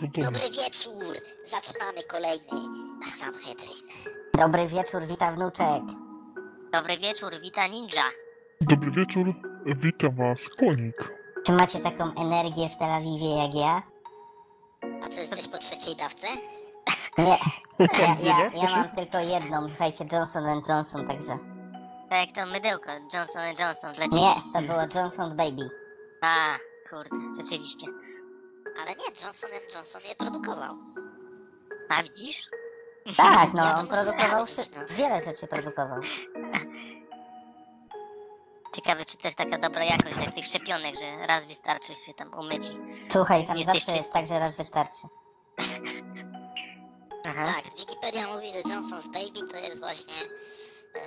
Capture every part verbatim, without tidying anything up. Dobry wieczór, zaczynamy kolejny Sanhedrin. Dobry wieczór, wita wnuczek. Dobry wieczór, wita ninja. Dobry wieczór, witam was konik. Czy macie taką energię w Tel Awiwie jak ja? A co, jesteś po trzeciej dawce? Nie, ja, ja, ja mam tylko jedną, słuchajcie, Johnson and Johnson, także... Tak jak to mydełko, Johnson and Johnson dla dzieci. Nie, to było Johnson Baby. A, kurde, rzeczywiście. Ale nie, Johnson and Johnson je produkował. A widzisz? Tak, no, on produkował wszystko. Wiele rzeczy produkował. Ciekawe, czy też taka dobra jakość jak tych szczepionek, że raz wystarczy się tam umyć. Słuchaj, tam zawsze czysty. Jest tak, że raz wystarczy. Aha. Tak, Wikipedia mówi, że Johnson's Baby to jest właśnie... E,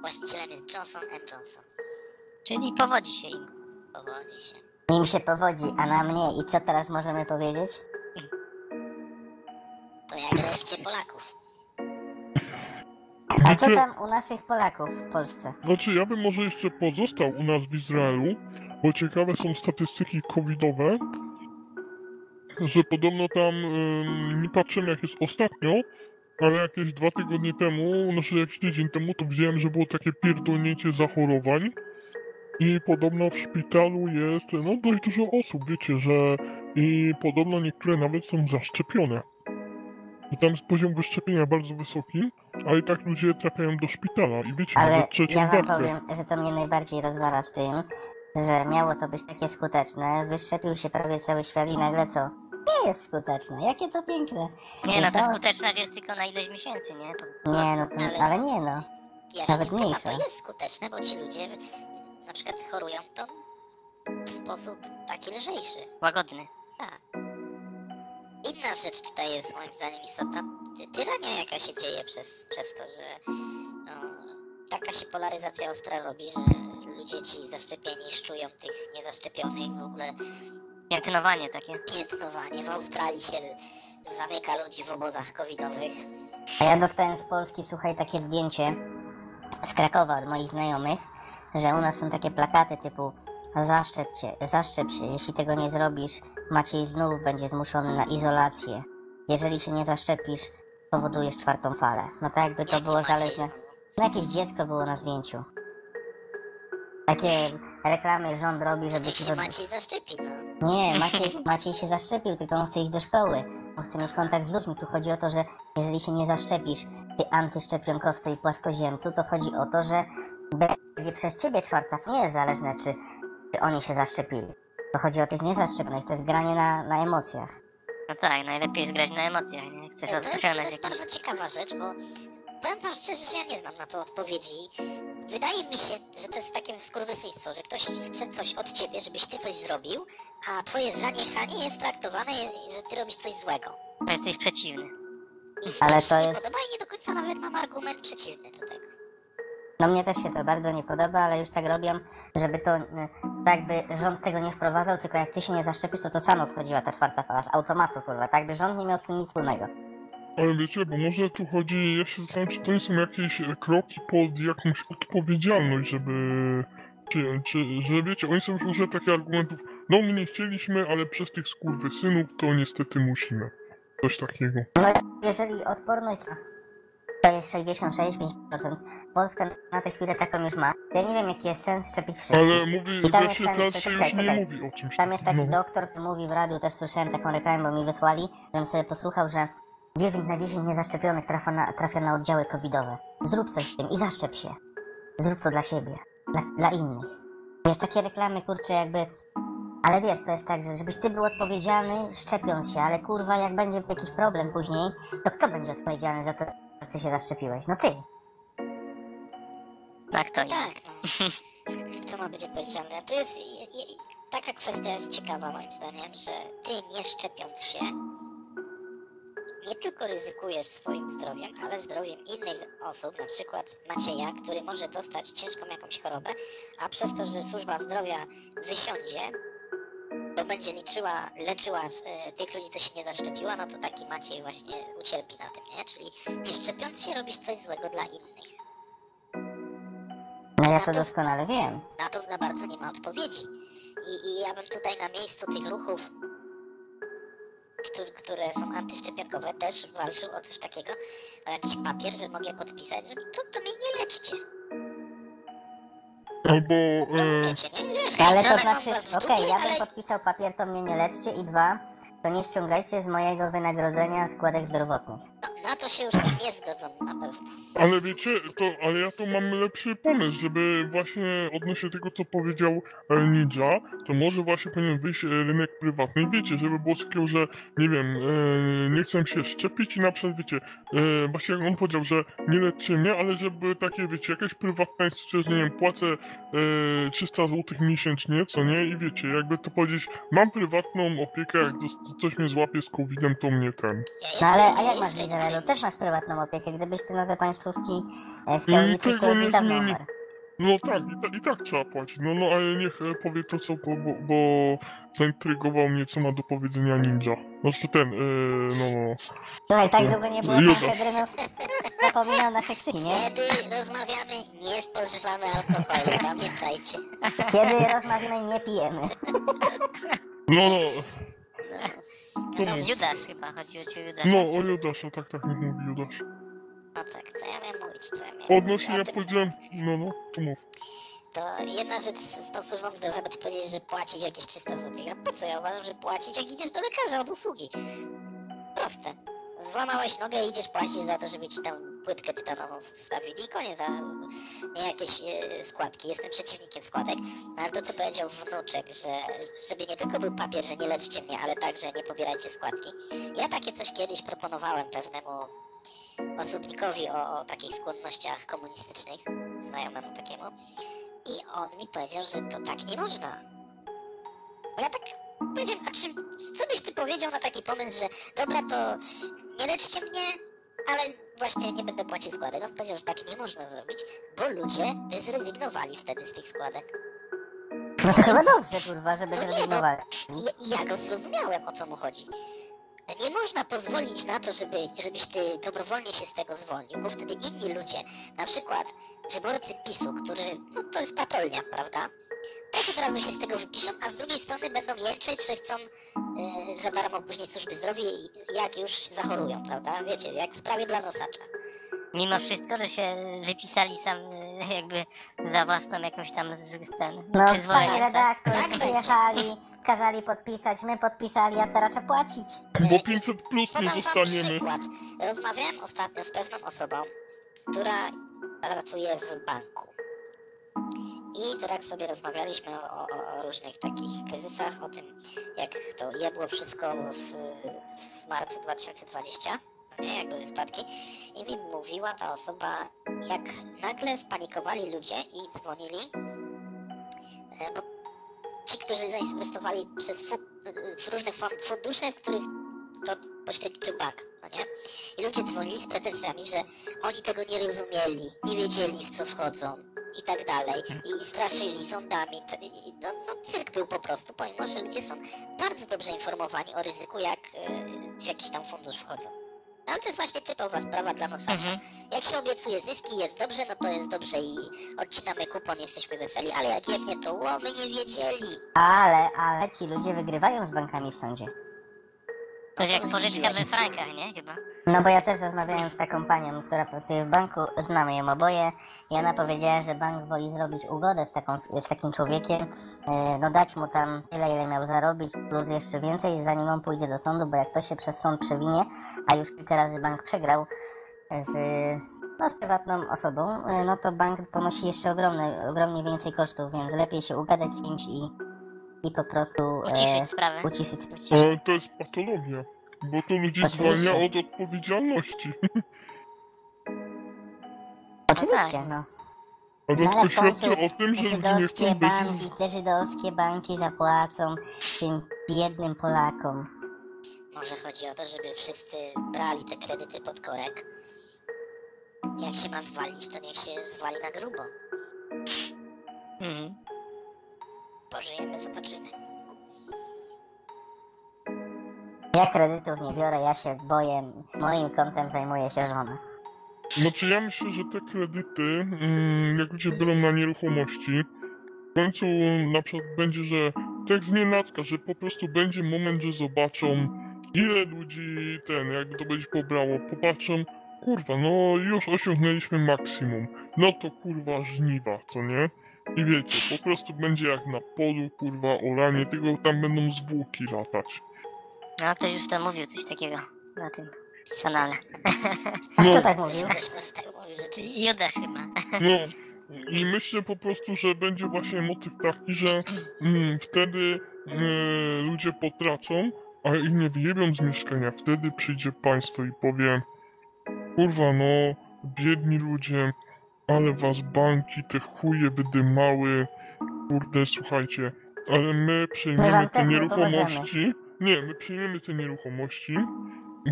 właścicielem jest Johnson and Johnson. Czyli powodzi się im. Powodzi się. Nim się powodzi, a na mnie. I co teraz możemy powiedzieć? To jak reszcie Polaków. A co tam u naszych Polaków w Polsce? Znaczy, ja bym może jeszcze pozostał u nas w Izraelu, bo ciekawe są statystyki covidowe, że podobno tam, yy, nie patrzyłem jak jest ostatnio, ale jakieś dwa tygodnie temu, znaczy jakiś tydzień temu, to widziałem, że było takie pierdolnięcie zachorowań i podobno w szpitalu jest, no, dość dużo osób, wiecie, że i podobno niektóre nawet są zaszczepione. Bo tam jest poziom wyszczepienia bardzo wysoki, ale i tak ludzie trafiają do szpitala i wiecie, ale ja wam powiem, że to mnie najbardziej rozwala z tym, że miało to być takie skuteczne, wyszczepił się prawie cały świat i nagle co? Nie jest skuteczne, jakie to piękne. Nie, I no to są... skuteczne jest tylko na ileś miesięcy, nie? To... Nie, no to, ale... ale nie no, ja nawet nie mniejsze. To jest skuteczne, bo ci ludzie na przykład chorują to w sposób taki lżejszy. Łagodny. Tak. Inna rzecz tutaj jest moim zdaniem istotna tyrania, jaka się dzieje przez, przez to, że no, taka się polaryzacja ostra robi, że ludzie ci zaszczepieni szczują tych niezaszczepionych w ogóle. Piętnowanie takie. Piętnowanie. W Australii się zamyka ludzi w obozach covidowych. A ja dostałem z Polski, słuchaj, takie zdjęcie z Krakowa od moich znajomych, że u nas są takie plakaty typu Zaszczep się, zaszczep się, jeśli tego nie zrobisz, Maciej znów będzie zmuszony na izolację. Jeżeli się nie zaszczepisz, powodujesz czwartą falę. No tak jakby to było zależne... No jakieś dziecko było na zdjęciu. Takie reklamy rząd robi, żeby... Jeśli ci... Maciej zaszczepi, no. Nie, Maciej, Maciej się zaszczepił, tylko on chce iść do szkoły. On chce mieć kontakt z ludźmi. Tu chodzi o to, że jeżeli się nie zaszczepisz, ty antyszczepionkowcu i płaskoziemcu, to chodzi o to, że będzie przez ciebie czwarta fala. Nie jest zależne, czy... Czy oni się zaszczepili. To chodzi o tych niezaszczepionych, to jest granie na, na emocjach. No tak, najlepiej jest grać na emocjach, nie? Chcesz no, odstrzelać. To jest, to jest bardzo ciekawa rzecz, bo powiem wam szczerze, że ja nie znam na to odpowiedzi. Wydaje mi się, że to jest takie skurwysyństwo, że ktoś chce coś od ciebie, żebyś ty coś zrobił, a twoje zaniechanie jest traktowane, że ty robisz coś złego. To jesteś przeciwny. I ale to nie jest... podoba i nie do końca nawet mam argument przeciwny do tego. No mnie też się to bardzo nie podoba, ale już tak robią, żeby to, tak by rząd tego nie wprowadzał, tylko jak ty się nie zaszczepisz, to to samo wchodziła ta czwarta fala z automatu, kurwa, tak by rząd nie miał z tym nic wspólnego. Ale wiecie, bo może tu chodzi, ja się zastanawiam, czy to nie są jakieś kroki pod jakąś odpowiedzialność, żeby, czy, czy, że wiecie, oni są już użyli takich argumentów, no my nie chcieliśmy, ale przez tych skurwysynów to niestety musimy. Coś takiego. No jeżeli odporność... To jest sześćdziesiąt sześć przecinek pięć procent. Polska na tę chwilę taką już ma. Ja nie wiem, jaki jest sens szczepić wszystkich. Ale mówi, i tam jest taki, teraz się już nie mówi o czymś. Tam jest taki no. doktor, który mówi w radiu, też słyszałem taką reklamę, bo mi wysłali, żebym sobie posłuchał, że dziewięć na dziesięć niezaszczepionych trafia na, trafia na oddziały covidowe. Zrób coś z tym i zaszczep się. Zrób to dla siebie, dla, dla innych. Wiesz, takie reklamy, kurczę, jakby... Ale wiesz, to jest tak, że żebyś ty był odpowiedzialny, szczepiąc się, ale kurwa, jak będzie jakiś problem później, to kto będzie odpowiedzialny za to, że ty się zaszczepiłeś? No ty. Tak, to jest. Tak, no. To ma być odpowiedzialne. To jest... Taka kwestia jest ciekawa moim zdaniem, że ty nie szczepiąc się, nie tylko ryzykujesz swoim zdrowiem, ale zdrowiem innych osób, na przykład Macieja, który może dostać ciężką jakąś chorobę, a przez to, że służba zdrowia wysiądzie, to będzie liczyła, leczyła e, tych ludzi, co się nie zaszczepiła, no to taki Maciej właśnie ucierpi na tym, nie? Czyli nie szczepiąc się robisz coś złego dla innych. No ja to, to doskonale wiem. Na to za bardzo nie ma odpowiedzi. I, i ja bym tutaj na miejscu tych ruchów które są antyszczepionkowe, też walczył o coś takiego, o jakiś papier, że mogę podpisać, że to, to mnie nie leczcie. Albo... Rozumiecie, nie? Wiesz, ale to znaczy, okej, okay, ja bym ale... podpisał papier, to mnie nie leczcie i dwa, to nie ściągajcie z mojego wynagrodzenia składek zdrowotnych. No, na to się już nie zgodzą na pewno. Ale wiecie, to, ale ja tu mam lepszy pomysł, żeby właśnie odnośnie tego, co powiedział Ninja, to może właśnie powinien wyjść rynek prywatny. Wiecie, żeby było takiego, że nie wiem, nie chcę się szczepić i na przykład, wiecie, właśnie jak on powiedział, że nie leczy mnie, ale żeby takie, wiecie, jakaś prywatna instytucja, nie wiem, płacę trzysta złotych miesięcznie, co nie? I wiecie, jakby to powiedzieć, mam prywatną opiekę, jak coś mnie złapie z kowidem, to mnie ten. No ale a jak masz w Izraelu? Też masz prywatną opiekę. Gdybyście na te państwówki chciał no liczyć, to już nie dawno numer. No tak i, ta, i tak trzeba płacić. No, no ale niech powie to, co, bo, bo zaintrygował mnie, co ma do powiedzenia Ninja. Znaczy ten, yy, no... Słuchaj, tak długo nie było Sanhedrynu, zapominał na seksy, nie? Kiedy rozmawiamy, nie spożywamy alkoholu, pamiętajcie. Kiedy rozmawiamy, nie pijemy. No, no... No, no Judasz chyba, chodzi o Judasza. No, o Judasza, tak, tak, nie mówi Judasz. No tak, co ja miałem mówić, co ja miałem Odnośnie mówić, ja powiedziałem, no, no, to mów. To jedna rzecz z tą służbą zdrowia, bo ty powiedziałeś, że płacić jakieś trzysta złotych, a po co ja uważam, że płacić, jak idziesz do lekarza od usługi? Proste. Złamałeś nogę i idziesz płacić za to, żeby ci tam płytkę tytanową wstawili i koniec, a nie jakieś yy, składki. Jestem przeciwnikiem składek, ale to co powiedział wnuczek, że żeby nie tylko był papier, że nie leczcie mnie, ale także nie pobierajcie składki. Ja takie coś kiedyś proponowałem pewnemu osobnikowi o, o takich skłonnościach komunistycznych, znajomemu takiemu, i on mi powiedział, że to tak nie można. Bo ja tak powiedziałem, a czy, co byś ty powiedział na taki pomysł, że dobra, to nie leczcie mnie, ale właśnie nie będę płacił składek. On powiedział, że tak nie można zrobić, bo ludzie by zrezygnowali wtedy z tych składek. No to chyba dobrze, kurwa, żeby no zrezygnowali. Ja, ja go zrozumiałem, o co mu chodzi. Nie można pozwolić na to, żeby, żebyś ty dobrowolnie się z tego zwolnił, bo wtedy inni ludzie, na przykład wyborcy PiSu, którzy, no to jest patolnia, prawda, też od razu się z tego wypiszą, a z drugiej strony będą jęczeć, że chcą yy, za darmo później służby zdrowia, jak już zachorują, prawda, wiecie, jak w sprawie dla nosacza. Mimo wszystko, że się wypisali sam jakby za własną jakąś tam ten no, przyzwoleniem, redaktor, tak? Przyjechali, kazali podpisać, my podpisali, a teraz trzeba płacić. Bo pięćset plus nie dostaniemy. Przykład. Rozmawiałem ostatnio z pewną osobą, która pracuje w banku. I tak sobie rozmawialiśmy o, o różnych takich kryzysach, o tym jak to jebło wszystko w, w marcu dwa tysiące dwudziestego. Nie, jak były spadki, i mi mówiła ta osoba, jak nagle spanikowali ludzie i dzwonili, bo ci, którzy zainwestowali przez w różne fundusze, w których to pośredniczył bank, no nie? I ludzie dzwonili z pretensjami, że oni tego nie rozumieli, nie wiedzieli, w co wchodzą i tak dalej, i straszyli sądami, no, no cyrk był po prostu, pomimo że ludzie są bardzo dobrze informowani o ryzyku, jak w jakiś tam fundusz wchodzą. No to jest właśnie typowa sprawa dla nosacza. Mhm. Jak się obiecuje zyski, jest dobrze, no to jest dobrze i odcinamy kupon, jesteśmy weseli, ale jak nie, to o, my nie wiedzieli. Ale, ale ci ludzie wygrywają z bankami w sądzie. To jest jak pożyczka we frankach, nie? Chyba. No bo ja też rozmawiałem z taką panią, która pracuje w banku, znamy ją oboje i ona powiedziała, że bank woli zrobić ugodę z, taką, z takim człowiekiem, no dać mu tam tyle, ile miał zarobić, plus jeszcze więcej, zanim on pójdzie do sądu, bo jak to się przez sąd przewinie, a już kilka razy bank przegrał z, no, z prywatną osobą, no to bank ponosi jeszcze ogromne, ogromnie więcej kosztów, więc lepiej się ugadać z kimś i... I po prostu uciszyć e, sprawę. Uciszyć, uciszyć. Ale to jest patologia, bo to ludzi zwalnia od odpowiedzialności. Oczywiście, no. Ale no, to świadczy o tym, że żydowskie nie banki, być... te żydowskie banki zapłacą tym biednym Polakom. Może chodzi o to, żeby wszyscy brali te kredyty pod korek. Jak się ma zwalić, to niech się zwali na grubo. Mhm. Pożyjemy, zobaczymy. Ja kredytów nie biorę, ja się boję, moim kontem zajmuje się żona. Znaczy ja myślę, że te kredyty, jak ludzie biorą na nieruchomości, w końcu na przykład będzie, że tak znienacka, że po prostu będzie moment, że zobaczą ile ludzi ten, jakby to będzie pobrało, popatrzę, kurwa, no już osiągnęliśmy maksimum, no to kurwa żniwa, co nie? I wiecie, po prostu będzie jak na polu, kurwa, oranie, tylko tam będą zwłoki latać. No to już tam mówił coś takiego na tym kanale. No. Kto tak mówił? Judasz, tak mówił, rzeczywiście. Judasz chyba. No. I myślę po prostu, że będzie właśnie motyw taki, że mm, wtedy y, ludzie potracą, a im nie wyjebią z mieszkania. Wtedy przyjdzie państwo i powie, kurwa no, biedni ludzie, ale was banki, te chuje wydymały, kurde, słuchajcie, ale my przejmiemy te nieruchomości, nie, my przejmiemy te nieruchomości,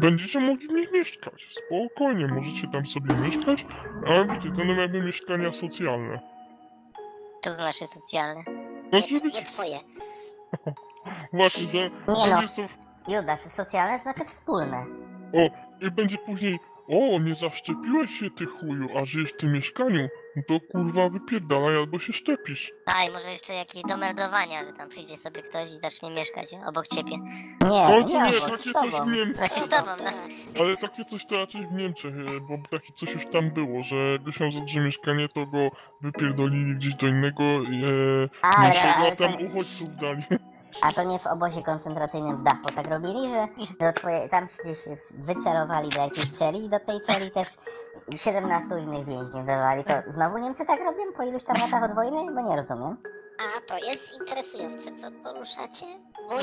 będziecie mogli w nich mieszkać, spokojnie, możecie tam sobie mieszkać, ale wiecie, to będą jakby mieszkania socjalne. To znaczy socjalne? No, nie, żeby... nie twoje. Właśnie, że... Nie no, so... Judasz, socjalne znaczy wspólne. O, i będzie później... O, nie zaszczepiłeś się ty chuju, a żyjesz w tym mieszkaniu, to kurwa wypierdalaj albo się szczepisz. A i może jeszcze jakieś domeldowania, że tam przyjdzie sobie ktoś i zacznie mieszkać obok ciebie. Nie, o, nie, nie obok, takie coś w Niemczech. Znaczy z tobą, no. Ale takie coś to raczej w Niemczech, bo takie coś już tam było, że gdy się zadrze mieszkanie, to go wypierdolili gdzieś do innego, e, ale, mieszkania, ale, ale tam to... uchodźców dali. A to nie w obozie koncentracyjnym w Dachau tak robili, że do twoje, tam gdzieś wycelowali do jakiejś celi i do tej celi też siedemnastu innych więźniów dawali. To znowu Niemcy tak robią po iluś tam latach od wojny? Bo nie rozumiem. A to jest interesujące, co poruszacie, bo ja,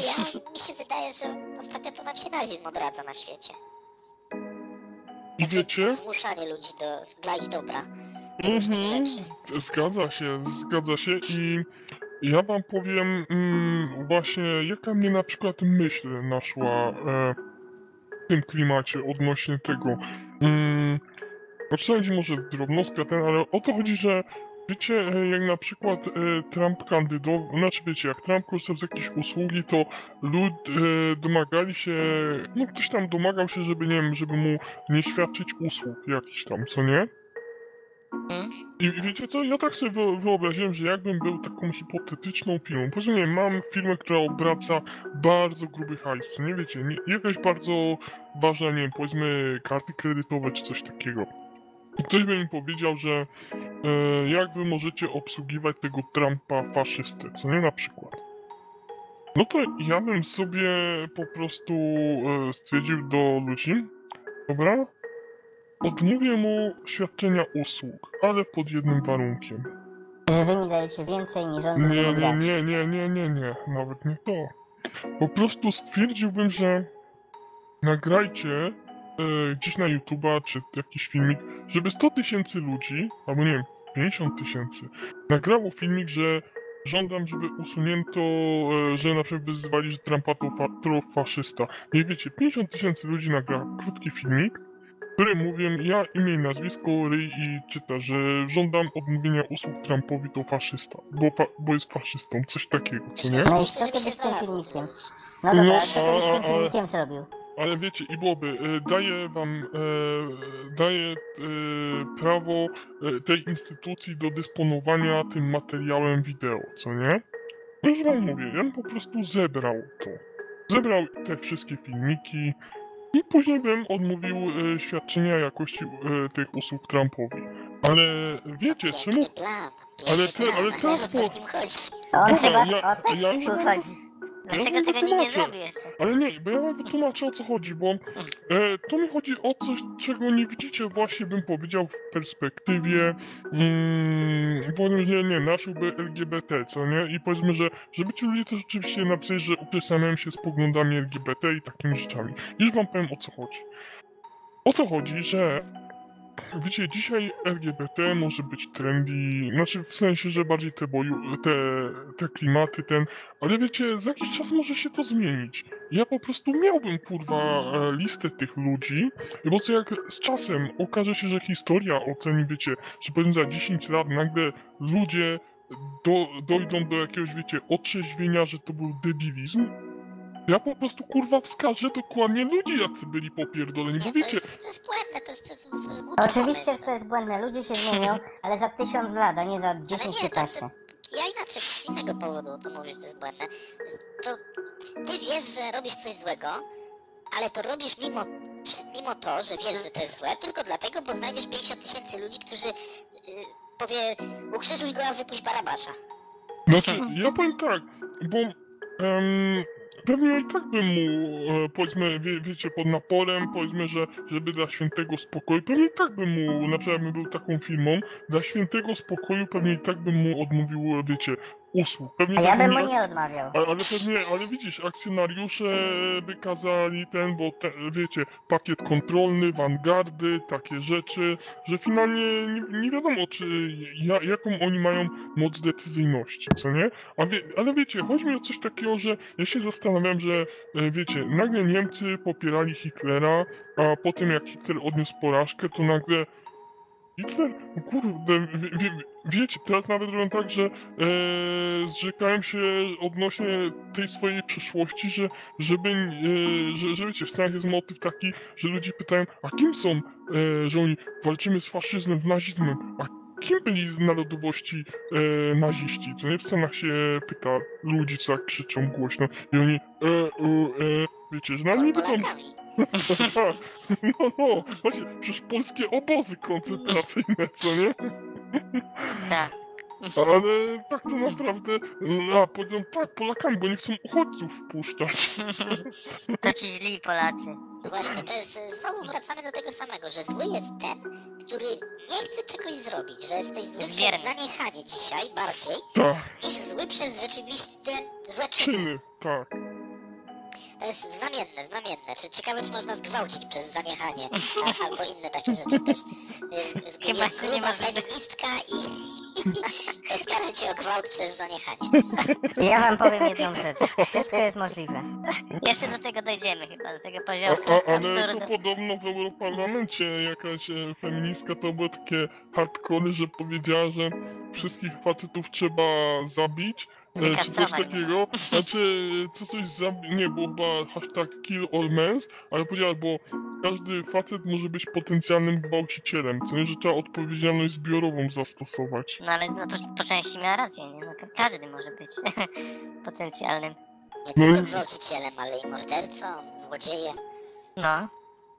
mi się wydaje, że ostatnio to nam się nazizm odradza na świecie. I wiecie? Zmuszanie ludzi do, dla ich dobra. Mhm. Zgadza się, zgadza się i... Ja wam powiem mm, właśnie, jaka mnie na przykład myśl naszła e, w tym klimacie odnośnie tego. Mm, oczywiście może drobnostka ten, ale o to chodzi, że wiecie, jak na przykład e, Trump kandydował, znaczy wiecie, jak Trump korzystał z jakiejś usługi, to lud e, domagali się, no ktoś tam domagał się, żeby nie wiem, żeby mu nie świadczyć usług jakichś tam, co nie? I wiecie co, ja tak sobie wyobraziłem, że jakbym był taką hipotetyczną firmą, po prostu nie wiem, mam firmę, która obraca bardzo gruby hajs, nie wiecie, nie, jakaś bardzo ważna, nie wiem, powiedzmy karty kredytowe czy coś takiego. I ktoś by mi powiedział, że e, jak wy możecie obsługiwać tego Trumpa faszystę, co nie na przykład. No to ja bym sobie po prostu e, stwierdził do ludzi, dobra? Odmówię mu świadczenia usług, ale pod jednym warunkiem. Że wy mi dajecie więcej niż on. Nie, nie, nie, nie, nie, nie, nie, nawet nie to. Po prostu stwierdziłbym, że nagrajcie e, gdzieś na YouTube'a czy jakiś filmik, żeby sto tysięcy ludzi, albo nie wiem, pięćdziesiąt tysięcy, nagrało filmik, że żądam, żeby usunięto, e, że na przykład wyzwali, że Trumpa to, fa to faszysta. Nie wiecie, pięćdziesiąt tysięcy ludzi nagra krótki filmik, które mówią, ja imię i nazwisko, ryj i czyta, że żądam odmówienia usług Trumpowi to faszysta, bo, fa bo jest faszystą, coś takiego, co nie? No i co ty byś tym filmikiem? No dobra, no, co ty byś tym filmikiem zrobił? Ale wiecie, i byłoby, e, daję wam, e, daję e, prawo e, tej instytucji do dysponowania tym materiałem wideo, co nie? Już wam mówię, ja bym po prostu zebrał to. Zebrał te wszystkie filmiki, i później bym odmówił e, świadczenia jakości e, tych usług Trumpowi. Ale wiecie, czemu... Ale, te, ale teraz po... On chyba ja, o ja, ja, chodzi. Dlaczego ja tego nie zrobię jeszcze? Ale nie, bo ja wam wytłumaczę o co chodzi, bo e, to mi chodzi o coś, czego nie widzicie, właśnie bym powiedział w perspektywie... Mm, bo nie, nie, naszych L G B T, co nie? I powiedzmy, że żeby ci ludzie też oczywiście napisali, że utożsamiają się z poglądami L G B T i takimi rzeczami. Już wam powiem o co chodzi. O to chodzi, że... Wiecie, dzisiaj L G B T może być trendy, znaczy w sensie, że bardziej te, boju, te, te klimaty, ten... Ale wiecie, za jakiś czas może się to zmienić. Ja po prostu miałbym, kurwa, listę tych ludzi, bo co jak z czasem okaże się, że historia oceni, wiecie, że potem za dziesięć lat nagle ludzie do, dojdą do jakiegoś, wiecie, otrzeźwienia, że to był debilizm. Ja po prostu, kurwa, wskażę dokładnie ludzi, jacy byli popierdoleni, bo wiecie... To jest błędne, to jest zbudowane. Oczywiście, że to jest błędne, ludzie się zmienią, ale za tysiąc lat, a nie za dziesięć piętnaście. Ja inaczej, z innego powodu to mówisz, że to jest błędne. To ty wiesz, że robisz coś złego, ale to robisz mimo, mimo to, że wiesz, że to jest złe, tylko dlatego, bo znajdziesz pięćdziesiąt tysięcy ludzi, którzy y, powie ukrzyżuj go, a wypuść Barabasza. Znaczy, ja powiem tak, bo um, pewnie i tak bym mu, powiedzmy, wie, wiecie, pod naporem, powiedzmy, że żeby dla świętego spokoju, pewnie i tak bym mu, na przykład bym był taką firmą, dla świętego spokoju pewnie i tak bym mu odmówił, wiecie, usług. Pewnie a ja bym mu nie akc... odmawiał. Ale, ale pewnie, ale widzisz, akcjonariusze by kazali ten, bo te, wiecie, pakiet kontrolny, Vanguardy, takie rzeczy, że finalnie nie, nie wiadomo, czy ja, jaką oni mają moc decyzyjności, co nie? A wie, ale wiecie, chodzi mi o coś takiego, że ja się zastanawiam, że wiecie, nagle Niemcy popierali Hitlera, a potem jak Hitler odniósł porażkę, to nagle Hitler, kurde, wie, wie, wiecie, teraz nawet robią tak, że e, zrzekałem się odnośnie tej swojej przeszłości, że żeby, e, że, że wiecie, w Stanach jest motyw taki, że ludzie pytają, a kim są, e, że oni walczymy z faszyzmem, nazizmem, a kim byli z narodowości e, naziści, co nie? W Stanach się pyta ludzi, co tak krzyczą głośno i oni, e, e, e, wiecie, że na mnie pytam. Tak, no, no, właśnie, przecież polskie obozy koncentracyjne, co nie? Tak. Ale tak to naprawdę, no, powiedzą tak, Polakami, bo nie chcą uchodźców wpuszczać. To ci źli Polacy. No właśnie, to jest, znowu wracamy do tego samego, że zły jest ten, który nie chce czegoś zrobić, że jesteś zły Zbierny. przez zaniechanie dzisiaj bardziej, tak, niż zły przez rzeczywiście złe czyny. czyny tak. To jest znamienne, znamienne. Czy ciekawe, czy można zgwałcić przez zaniechanie, a, albo inne takie rzeczy też. Jest, Chyba jest gruba feministka i, i oskarży cię o gwałt przez zaniechanie. Ja wam powiem jedną rzecz. Wszystko jest możliwe. Jeszcze do tego dojdziemy chyba, do tego poziomu. A, a, ale to podobno w Europarlamencie jakaś feministka to było takie hardcore, że powiedziała, że wszystkich facetów trzeba zabić. Czy coś takiego, znaczy co coś za... nie, bo chyba hashtag kill all men's, ale powiedziała, bo każdy facet może być potencjalnym gwałcicielem, co nie, że trzeba odpowiedzialność zbiorową zastosować. No ale no to po części miała rację, nie? No, każdy może być potencjalnym. Nie tylko gwałcicielem, ale i mordercą, złodziejem. No.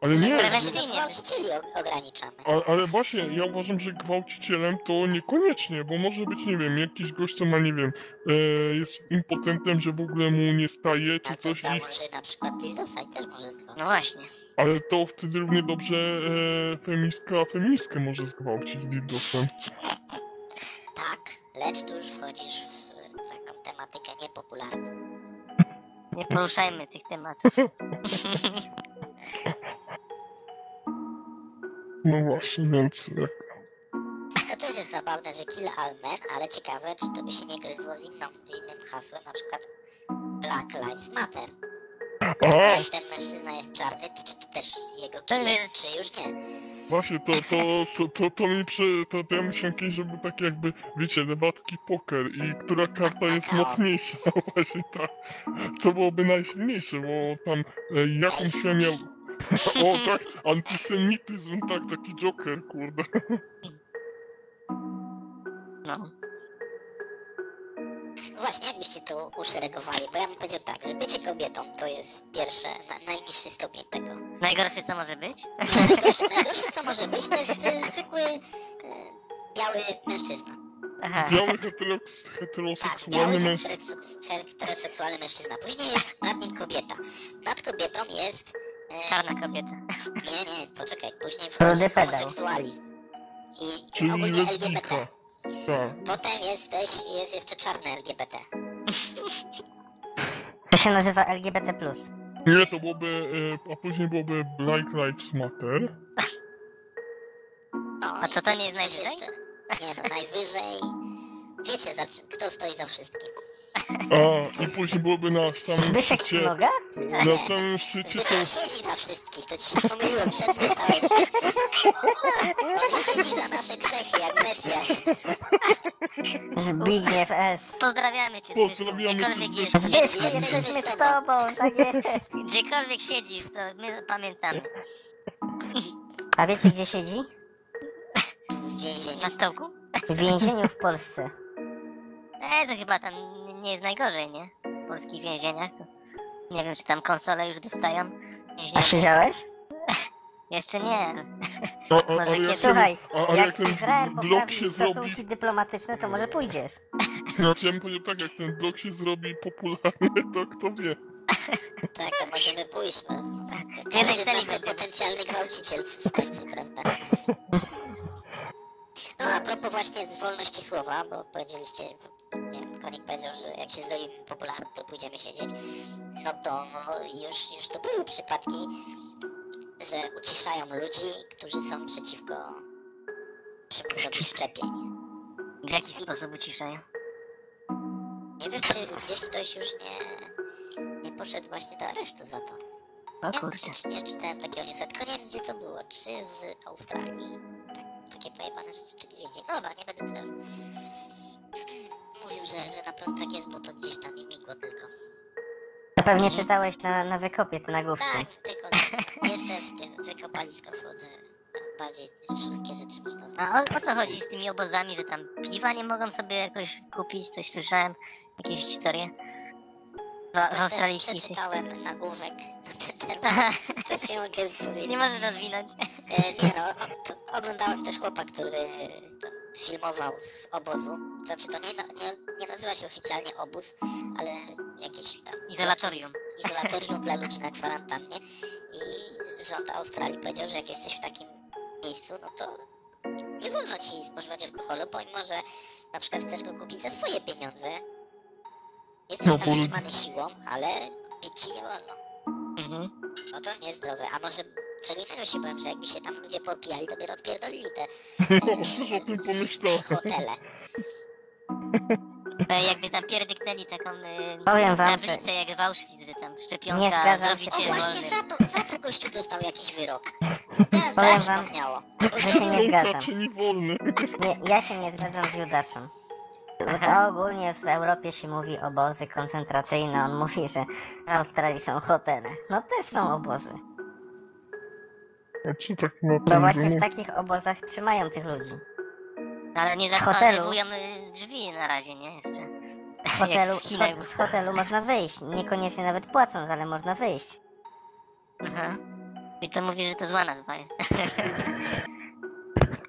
Ale nie, prewencyjnie gwałcicieli ograniczamy. Ale, ale właśnie, ja uważam, że gwałcicielem to niekoniecznie, bo może być, nie wiem, jakiś gość, co ma, nie wiem, e, jest impotentem, że w ogóle mu nie staje, czy coś... A to może na przykład Dildosa i też może zgwałcić. No właśnie. Ale to wtedy równie dobrze e, feministka feministkę może zgwałcić Dildosem. Tak, lecz tu już wchodzisz w taką tematykę niepopularną. Nie poruszajmy tych tematów. No właśnie, więc... To też jest zabawne, że kill all men, ale ciekawe, czy to by się nie gryzło z, inną, z innym hasłem, na przykład Black Lives Matter. A jeśli ten mężczyzna jest czarny, to czy to też jego kill, jest... czy już nie? Właśnie, to, to, to, to, to mi przy... To, to ja myślę kiedyś, żeby tak jakby, wiecie, debatki poker i która karta jest mocniejsza, właśnie tak. Co byłoby najsilniejsze, bo tam e, jakimś się miał... O tak, antysemityzm, tak, taki Joker, kurde. No. Właśnie, jakbyście to uszeregowali, bo ja bym powiedział tak, że bycie kobietą to jest pierwsze, na, najniższy stopień tego. Najgorsze co może być? Najgorsze, najgorsze co może być to jest e, zwykły e, biały mężczyzna. Aha. Biały heteroks, heteroseksualny tak, mężczyzna. heteroseksualny mężczyzna. Później jest nad nim kobieta. Nad kobietą jest... Czarna kobieta. Nie, nie, poczekaj, później wchodzi homoseksualizm. I czyli ogólnie L G B T. Tak. Potem jesteś, jest jeszcze czarne L G B T. To się nazywa L G B T plus. Nie, to byłoby, a później byłoby Black Lives Matter. No, a co to nie jest najwyżej? Jeszcze, nie no, najwyżej... Wiecie, kto stoi za wszystkim. A, i później byłoby na samym szczycie... Na samym szczycie to... Zbyszek siedzi za wszystkich, to ci się pomyliłem, przesłyszałeś. On siedzi za nasze grzechy, jak Mesjasz. Zbigniew S. Pozdrawiamy cię, Zbyszku, gdziekolwiek jesteś. Zbyszku, jesteśmy z tobą, tak jest. Gdziekolwiek siedzisz, to my pamiętamy. A wiecie, gdzie siedzi? W więzieniu. Na stołku? W więzieniu w Polsce. E, to chyba tam... Nie jest najgorzej, nie? W polskich więzieniach to nie wiem, czy tam konsole już dostają A siedziałeś? Jeszcze nie. A, a, może kiedy... Słuchaj, a, a jak, jak ten Izrael poprawi stosunki zrobi... dyplomatyczne, to może pójdziesz. Znaczy ja bym powiedział tak, jak ten blok się zrobi popularny, to kto wie. Tak, to możemy pójść, no. Kiedyś staliśmy potencjalny gwałciciel w końcu, prawda? No a propos właśnie z wolności słowa, bo powiedzieliście, nie wiem, Konik powiedział, że jak się zrobi popularny, to pójdziemy siedzieć. No to już, już to były przypadki, że uciszają ludzi, którzy są przeciwko przymusowi szczepień. W jaki sposób uciszają? Nie wiem, czy gdzieś ktoś już nie, nie poszedł właśnie do aresztu za to. O kurczę. Ja nie czytałem takiego newsa, tylko nie wiem, gdzie to było, czy w Australii, tak, takie pojebane rzeczy, czy gdzieś indziej. No dobra, nie będę teraz mówił, że, że na pewno tak jest, bo to gdzieś tam mi migło tylko. To pewnie I... czytałeś na, na wykopie, to na główce. Tak, tylko jeszcze w tym wykopalisko wchodzę. Bardziej wszystkie rzeczy można znać. A o, o co chodzi z tymi obozami, że tam piwa nie mogą sobie jakoś kupić? Coś słyszałem? Jakieś historie? W, w Australii też przeczytałem nagłówek na ten temat. Też nie mogę powiedzieć. Nie możesz rozwinąć. E, nie no, o, oglądałem też chłopa, który to filmował z obozu. Znaczy to nie, nie, nie nazywa się oficjalnie obóz, ale jakieś tam... Izolatorium. Izolatorium dla ludzi na kwarantannie. I rząd Australii powiedział, że jak jesteś w takim miejscu, no to nie wolno ci spożywać alkoholu, pomimo że na przykład chcesz go kupić za swoje pieniądze. Jesteś no, tam trzymany siłą, ale pić ci nie wolno. Mhm. No to niezdrowe. A może czego innego się bałem, że jakby się tam ludzie popijali, to by rozpierdolili te no, o tym pomyślałem. Hotele. Jakby tam pierdyknęli taką y, tablicę ty. Jak w Auschwitz, że tam szczepionka zrobicie wolny. O właśnie za to, za to gościu dostał jakiś wyrok. Teraz powiem wam, że się nie zgadzam. Nie, ja się nie zgadzam z Judaszem. To ogólnie w Europie się mówi obozy koncentracyjne, on mówi, że w Australii są hotele. No też są obozy. No właśnie w takich obozach trzymają tych ludzi. No ale nie zakładowują drzwi na razie, nie? Jeszcze. Z hotelu, ho z hotelu można wyjść. Niekoniecznie nawet płacąc, ale można wyjść. Aha. I to mówi, że to zła nazwa jest.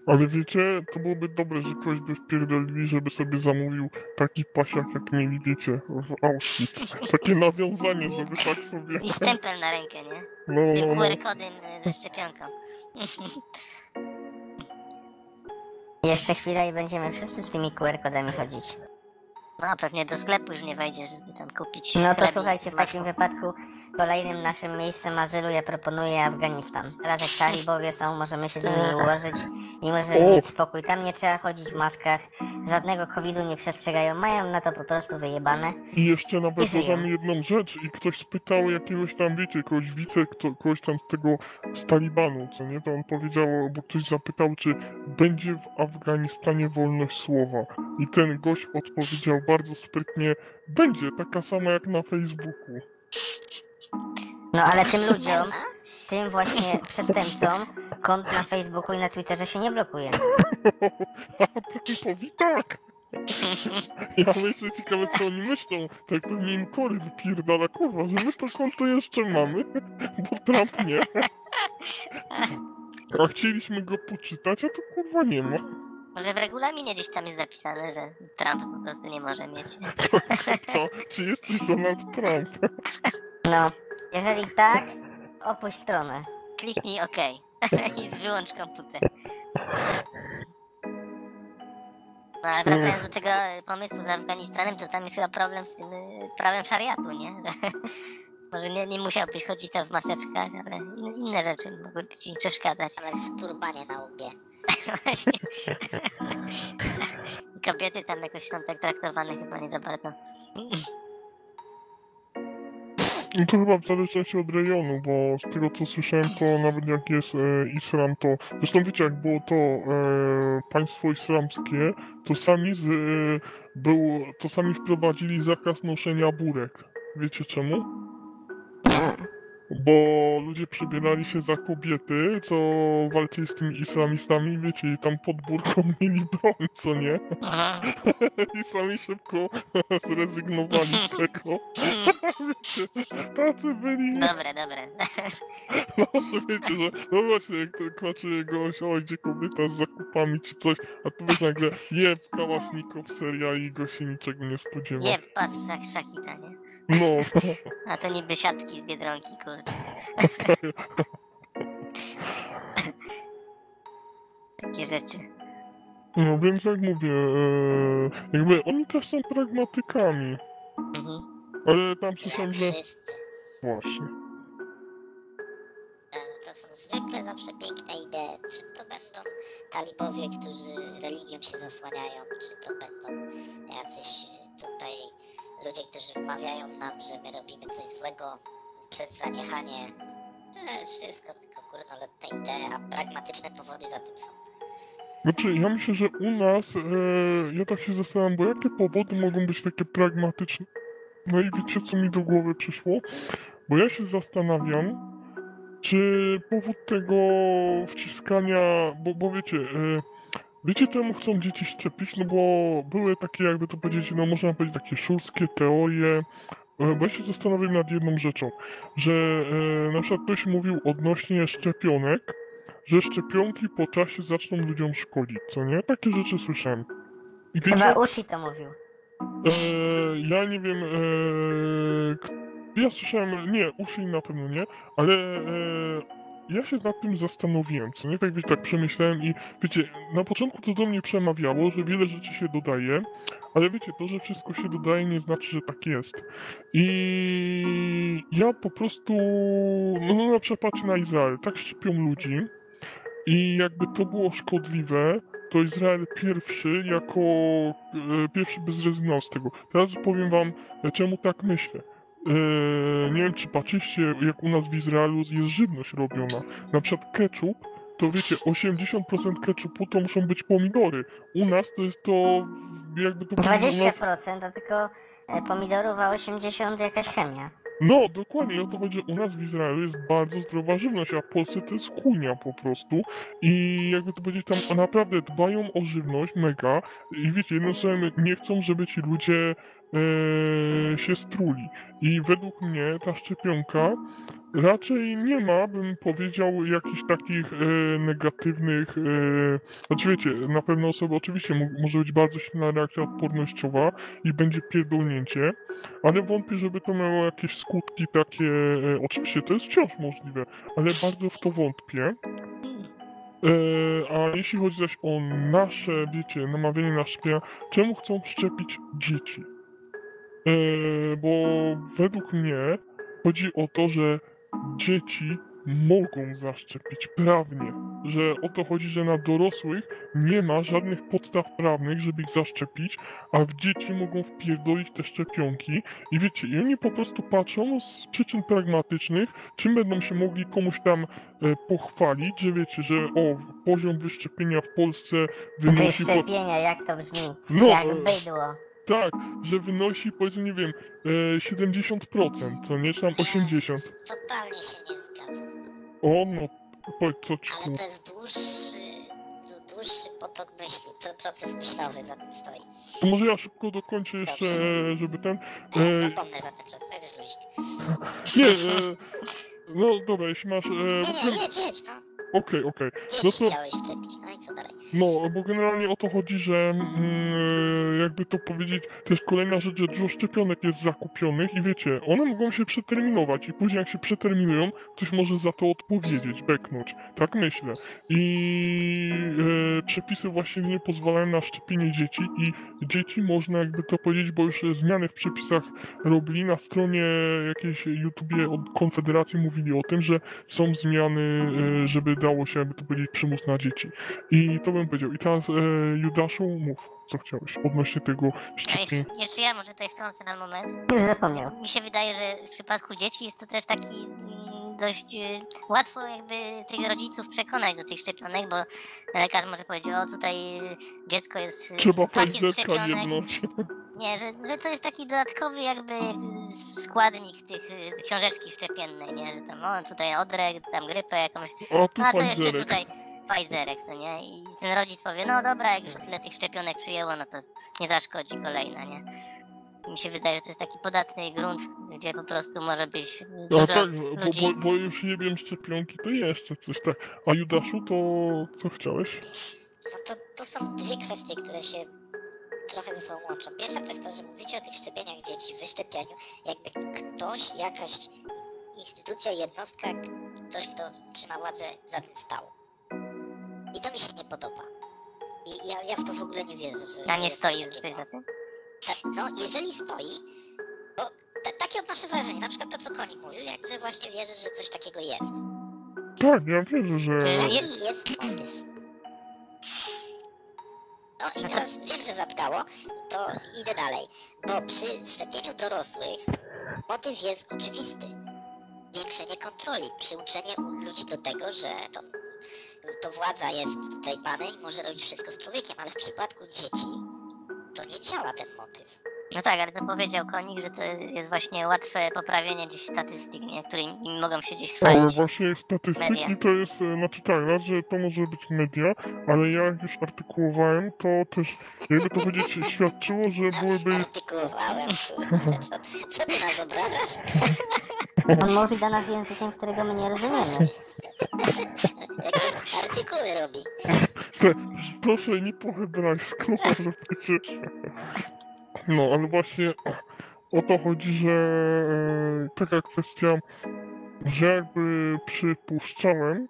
Ale wiecie, to byłoby dobre, że ktoś by wpierdolili, żeby sobie zamówił taki pasiak, jak mieli, wiecie, w Auschwitz. Takie nawiązanie, żeby tak sobie... I stempel na rękę, nie? No, z tym Q R kodem ze szczepionką. Jeszcze chwilę i będziemy wszyscy z tymi Q R kodami chodzić. No, pewnie do sklepu już nie wejdzie, żeby tam kupić. No to słuchajcie, w takim wypadku kolejnym naszym miejscem azylu ja proponuję Afganistan. Teraz jak talibowie są, możemy się z nimi ułożyć i możemy mieć spokój. Tam nie trzeba chodzić w maskach, żadnego covidu nie przestrzegają, mają na to po prostu wyjebane. I jeszcze nawet dodam jedną rzecz i ktoś spytał jakiegoś tam, wiecie, jakiegoś wice, kto, kogoś tam z tego, z Talibanu, co nie? To on powiedział, bo ktoś zapytał, czy będzie w Afganistanie wolność słowa. I ten gość odpowiedział bardzo sprytnie, będzie taka sama jak na Facebooku. No ale tym ludziom, tym właśnie przestępcom, kont na Facebooku i na Twitterze się nie blokuje. A typowi tak! Ja myślę, ciekawe co oni myślą, tak pewnie im kory wypierdala, kurwa, że my to konto jeszcze mamy, bo Trump nie. A chcieliśmy go poczytać, a to kurwa nie ma. Może w regulaminie gdzieś tam jest zapisane, że Trump po prostu nie może mieć. To, to, czy jesteś Donald Trump? No. Jeżeli tak, opuść stronę. Kliknij OK i wyłącz komputer. No ale wracając do tego pomysłu z Afganistanem, to tam jest chyba problem z tym prawem szariatu, nie? Może nie, nie musiałbyś chodzić tam w maseczkach, ale inne rzeczy mogłyby ci przeszkadzać. Ale w turbanie na łbie. Właśnie. Kobiety tam jakoś są tak traktowane chyba nie za bardzo. No to chyba w zależności od rejonu, bo z tego co słyszałem, to nawet jak jest e, islam, to... Zresztą wiecie, jak było to e, państwo islamskie, to sami, z, e, było, to sami wprowadzili zakaz noszenia burek. Wiecie czemu? bo ludzie przebierali się za kobiety, co walczyli z tymi islamistami, wiecie, i tam pod burką mieli broń, co nie? Aha. I sami szybko zrezygnowali z tego. Wiecie, tacy byli... Dobre, dobre. No, że wiecie, że... No właśnie, jak znaczy goś, o, idzie kobieta z zakupami czy coś, a tu wiesz nagle, jeb, kałasznikow, seria i go się niczego nie spodziewa. Jeb, pas, szachita, nie? No. A to niby siatki z Biedronki, kurde. Takie rzeczy. No więc jak mówię, e, jakby oni też są pragmatykami. Mhm. Ale tam przyszłam, że... Właśnie. To są zwykle zawsze piękne idee. Czy to będą talibowie, którzy religią się zasłaniają, czy to będą jacyś tutaj... Ludzie, którzy wmawiają nam, że my robimy coś złego przez zaniechanie. To jest wszystko, tylko górnolotne idee, a pragmatyczne powody za tym są. Znaczy, ja myślę, że u nas, e, ja tak się zastanawiam, bo jakie powody mogą być takie pragmatyczne? No i wiecie, co mi do głowy przyszło? Bo ja się zastanawiam, czy powód tego wciskania, bo, bo wiecie... E, Wiecie, czemu chcą dzieci szczepić? No bo były takie, jakby to powiedzieć, no można powiedzieć, takie szulskie teorie. Bo ja się zastanawiam nad jedną rzeczą, że e, na przykład ktoś mówił odnośnie szczepionek, że szczepionki po czasie zaczną ludziom szkodzić, co nie? Takie rzeczy słyszałem. I wiecie, chyba Usi to mówił. E, ja nie wiem... E, ja słyszałem... Nie, Usi na pewno nie, ale... E, Ja się nad tym zastanowiłem, co nie? Tak, wiecie, tak przemyślałem i wiecie, na początku to do mnie przemawiało, że wiele rzeczy się dodaje, ale wiecie, to, że wszystko się dodaje, nie znaczy, że tak jest. I ja po prostu, no na przykład patrzę na Izrael, tak szczepią ludzi i jakby to było szkodliwe, to Izrael pierwszy jako, e, pierwszy by zrezygnował z tego. Teraz powiem wam, czemu tak myślę. Eee, nie wiem, czy patrzyliście, jak u nas w Izraelu jest żywność robiona. Na przykład ketchup, to wiecie, osiemdziesiąt procent ketchupu to muszą być pomidory. U nas to jest to, jakby to... dwadzieścia procent, nas... a tylko pomidorów, a osiemdziesiąt procent jakaś chemia. No, dokładnie, o to chodzi, że u nas w Izraelu jest bardzo zdrowa żywność, a w Polsce to jest chujnia po prostu. I jakby to powiedzieć, tam naprawdę dbają o żywność, mega. I wiecie, jednym słowem, nie chcą, żeby ci ludzie... Yy, się struli. I według mnie ta szczepionka raczej nie ma, bym powiedział, jakichś takich yy, negatywnych... Yy, znaczy wiecie, na pewno osoba oczywiście m- może być bardzo silna reakcja odpornościowa i będzie pierdolnięcie, ale wątpię, żeby to miało jakieś skutki takie... Yy, oczywiście to jest wciąż możliwe, ale bardzo w to wątpię. A jeśli chodzi zaś o nasze, wiecie, namawianie na szczepienia, czemu chcą szczepić dzieci? Yy, bo według mnie chodzi o to, że dzieci mogą zaszczepić prawnie, że o to chodzi, że na dorosłych nie ma żadnych podstaw prawnych, żeby ich zaszczepić, a w dzieci mogą wpierdolić te szczepionki i wiecie, i oni po prostu patrzą z przyczyn pragmatycznych, czym będą się mogli komuś tam e, pochwalić, że wiecie, że o, poziom wyszczepienia w Polsce wynosi... Wyszczepienia, po... jak to brzmi, no, jak bydło. Tak, że wynosi, powiedzmy, nie wiem, siedemdziesiąt procent, co nie, czy tam osiemdziesiąt procent. Totalnie się nie zgadzam. O, no, powiedz co ci... Ale to jest dłuższy, dłuższy potok myśli, proces myślowy za tym stoi. To może ja szybko dokończę jeszcze, dobrze, żeby ten... Ja e... zapomnę za ten czas, będziesz luźny. Nie, e... no dobra, jeśli masz... E... Nie, nie, jedź, jedź, no. Okej, okej. No to... No, bo generalnie o to chodzi, że yy, jakby to powiedzieć, też kolejna rzecz, że dużo szczepionek jest zakupionych i wiecie, one mogą się przeterminować i później jak się przeterminują, ktoś może za to odpowiedzieć, beknąć. Tak myślę. I yy, przepisy właśnie nie pozwalają na szczepienie dzieci i dzieci można jakby to powiedzieć, bo już zmiany w przepisach robili, na stronie jakiejś YouTubie od Konfederacji mówili o tym, że są zmiany, yy, żeby dało się, jakby to powiedzieć, przymus na dzieci. I to bym powiedział. I teraz, e, Judaszu, mów, co chciałeś odnośnie tego szczepienia. Jeszcze, jeszcze ja może tutaj wtrącę na moment. Już zapomniał. Mi się wydaje, że w przypadku dzieci jest to też taki m, dość y, łatwo jakby tych rodziców przekonać do tych szczepionek, bo lekarz może powiedzieć, o tutaj dziecko jest... Trzeba tak jest szczepionek. Nie, że, że to jest taki dodatkowy jakby składnik tych książeczki szczepiennej, nie? Że tam o, tutaj odrek, tam grypę jakąś, o, tu a to jeszcze tutaj Pfizerek, co nie? I ten rodzic powie, no dobra, jak już tyle tych szczepionek przyjęło, no to nie zaszkodzi kolejna, nie? Mi się wydaje, że to jest taki podatny grunt, gdzie po prostu może być dużo no tak, ludzi. Bo, bo, bo już nie wiem, szczepionki to jeszcze coś tak. A Judaszu, to co chciałeś? No to, to są dwie kwestie, które się trochę ze sobą łączą. Pierwsza to jest to, że mówicie o tych szczepieniach dzieci, wyszczepianiu. Jakby ktoś, jakaś instytucja, jednostka, ktoś, kto trzyma władzę, za tym stał. I to mi się nie podoba. I ja, ja w to w ogóle nie wierzę, że... Ja nie stoi za tym? Tak, no jeżeli stoi, bo t- takie odnoszę wrażenie, na przykład to, co Konik mówił, jak, że właśnie wierzy, że coś takiego jest. Tak, ja wierzę, że... Jaki jest motyw? No i teraz wiem, że zatkało, to idę dalej, bo przy szczepieniu dorosłych motyw jest oczywisty. Zwiększenie kontroli, przyuczenie ludzi do tego, że to, to władza jest tutaj panem i może robić wszystko z człowiekiem, ale w przypadku dzieci... to nie działa ten motyw. No tak, ale to powiedział Konik, że to jest właśnie łatwe poprawienie gdzieś statystyk, nie? Które im mogą się gdzieś chwalić. Ale właśnie statystyki media. To jest, znaczy tak, raz, że to może być media, ale ja jak już artykułowałem, to też, jakby to powiedzieć, świadczyło, że byłyby... Artykułowałem, co, co ty nas obrażasz? On mówi do nas językiem, którego my nie rozumiemy. Jakieś artykuły robi. Te, proszę nie po hebrajsku, no ale właśnie o to chodzi, że e, taka kwestia, że jakby przypuszczałem,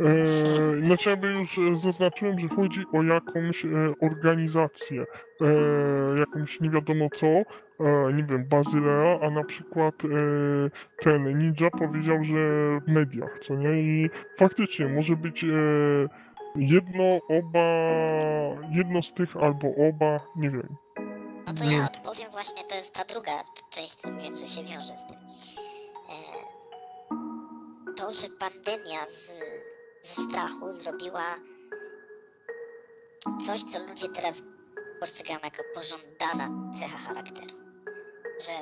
e, znaczy jakby już zaznaczyłem, że chodzi o jakąś e, organizację, e, jakąś nie wiadomo co, e, nie wiem, Bazylea, a na przykład e, ten Ninja powiedział, że w mediach, co nie? I faktycznie może być... E, Jedno, oba, jedno z tych albo oba, nie wiem. No to ja odpowiem właśnie, to jest ta druga część, co wiem, że się wiąże z tym. To, że pandemia z, ze strachu zrobiła coś, co ludzie teraz postrzegają jako pożądana cecha charakteru. Że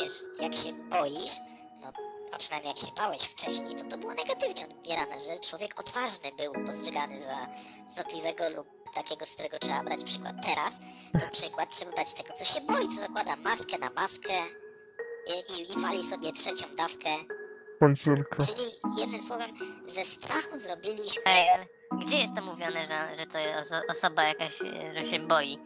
wiesz, jak się boisz, a przynajmniej jak się bałeś wcześniej, to to było negatywnie odbierane, że człowiek odważny był postrzegany za cnotliwego lub takiego, z którego trzeba brać przykład. Teraz to przykład trzeba brać z tego, co się boi, co zakłada maskę na maskę i, i, i wali sobie trzecią dawkę. Końcówka. Czyli jednym słowem, ze strachu zrobiliśmy... Ej, gdzie jest to mówione, że, że to oso- osoba jakaś, że się boi?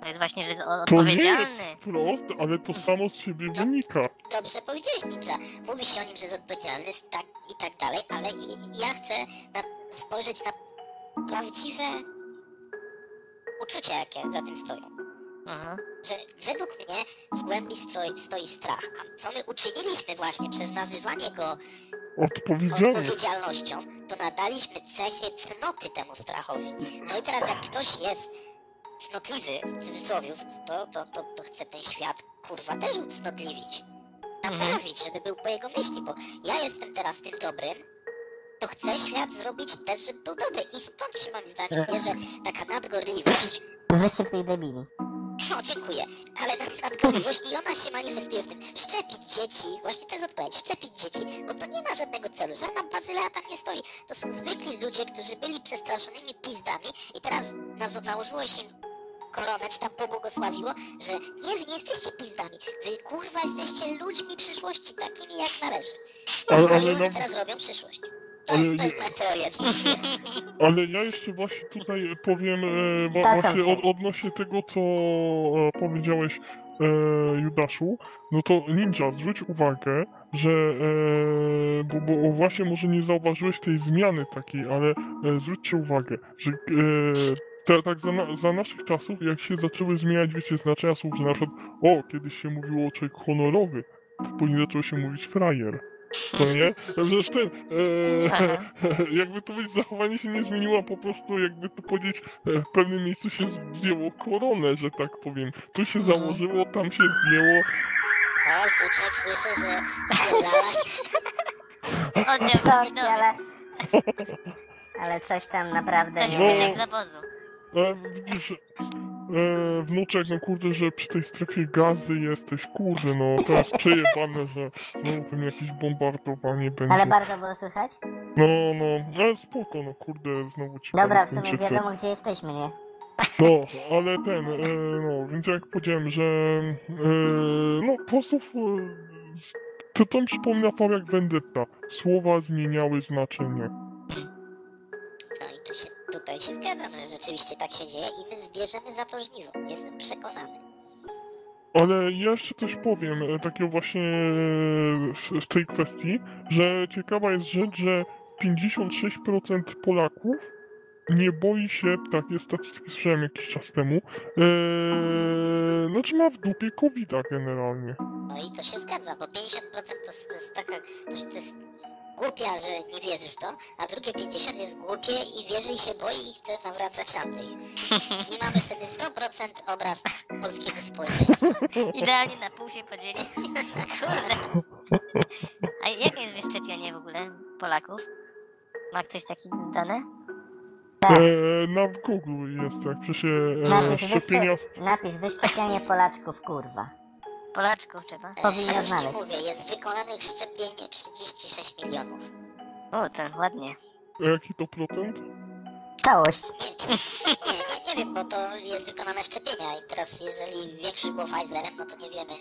To jest właśnie, że jest odpowiedzialny. To nie jest wprost, ale to samo z siebie no, wynika. Dobrze powiedziałeś, Ninja. Mówi się o nim, że jest odpowiedzialny tak, i tak dalej, ale ja chcę na, spojrzeć na prawdziwe uczucia, jakie za tym stoją. Aha. Że według mnie w głębi stroi, stoi strach. A co my uczyniliśmy właśnie przez nazywanie go odpowiedzialnością, to nadaliśmy cechy cnoty temu strachowi. No i teraz jak ktoś jest... cnotliwy, w cudzysłowie, to, to, to, to chce ten świat, kurwa, też ucnotliwić. Naprawić, żeby był po jego myśli, bo ja jestem teraz tym dobrym, to chcę świat zrobić też, żeby był dobry. I stąd się moim zdaniem bierze taka nadgorliwość. Wysypnij debili. No, dziękuję, ale ta nadgorliwość i ona się manifestuje w tym. Szczepić dzieci, właśnie to jest odpowiedź, szczepić dzieci, bo to nie ma żadnego celu, żadna bazylea tam nie stoi. To są zwykli ludzie, którzy byli przestraszonymi pizdami i teraz nałożyło się im koronę, czy tam pobłogosławiło, że nie, wy nie jesteście pizdami, wy kurwa jesteście ludźmi przyszłości, takimi jak należy. Ale, ale, ale... oni teraz robią przyszłość. To jest, to jest moja teoria. Ale ja jeszcze właśnie tutaj powiem e, właśnie od, odnośnie tego, co e, powiedziałeś e, Judaszu, no to Ninja, zwróć uwagę, że e, bo, bo właśnie może nie zauważyłeś tej zmiany takiej, ale e, zwróćcie uwagę, że e, te, tak za, na, za naszych czasów, jak się zaczęły zmieniać, wiecie, znaczenia słów, że na przykład o, kiedyś się mówiło człowiek honorowy, później zaczęło się mówić frajer. To nie? Przecież ten, e, jakby to być zachowanie się nie zmieniło, po prostu jakby to powiedzieć, w pewnym miejscu się zdjęło koronę, że tak powiem. Tu się założyło, tam się zdjęło. O, Zbuczek, słyszę, że... Oddział ale... ale coś tam naprawdę... Coś Zbuczek z obozu. E, widzisz, e, wnuczek, no kurde, że przy tej strefie gazy jesteś, kurde, no teraz przejebane, że no pewnie jakieś bombardowanie będzie. Ale bardzo było słychać? No, no, ale spoko, no kurde, znowu ci. Dobra, w sumie wiadomo gdzie jesteśmy, nie? No, ale ten, e, no, więc jak powiedziałem, że e, no po prostu to tam przypomniał wam jak vendetta. Słowa zmieniały znaczenie. No i tu się, tutaj się zgadzam, że rzeczywiście tak się dzieje i my zbierzemy za to żniwo. Jestem przekonany. Ale ja jeszcze coś powiem, takiego właśnie w tej kwestii, że ciekawa jest rzecz, że pięćdziesiąt sześć procent Polaków nie boi się, takie statystyki słyszałem jakiś czas temu, yy, znaczy ma w dupie kowida generalnie. No i to się zgadza, bo pięćdziesiąt procent to, to jest taka, to, to jest głupia, że nie wierzy w to, a drugie pięćdziesiąt procent jest głupie i wierzy i się boi i chce nawracać tamtych. I mamy wtedy sto procent obraz polskiego społeczeństwa. Idealnie na pół się podzieli. Kurde. A jakie jest wyszczepienie w ogóle Polaków? Ma ktoś takie dane? Tak. Eee, na Google jest tak, przecież e, napis, szczepienia... wyszczep... napis wyszczepienie Polaczków, kurwa. Polaczków trzeba? Powinno eee, znaleźć. Mówię, jest wykonanych szczepienie trzydzieści sześć milionów. O, to ładnie. A jaki to procent? Całość. Nie, nie, nie wiem, bo to jest wykonane szczepienia i teraz jeżeli większy było Pfizerem, no to nie wiemy.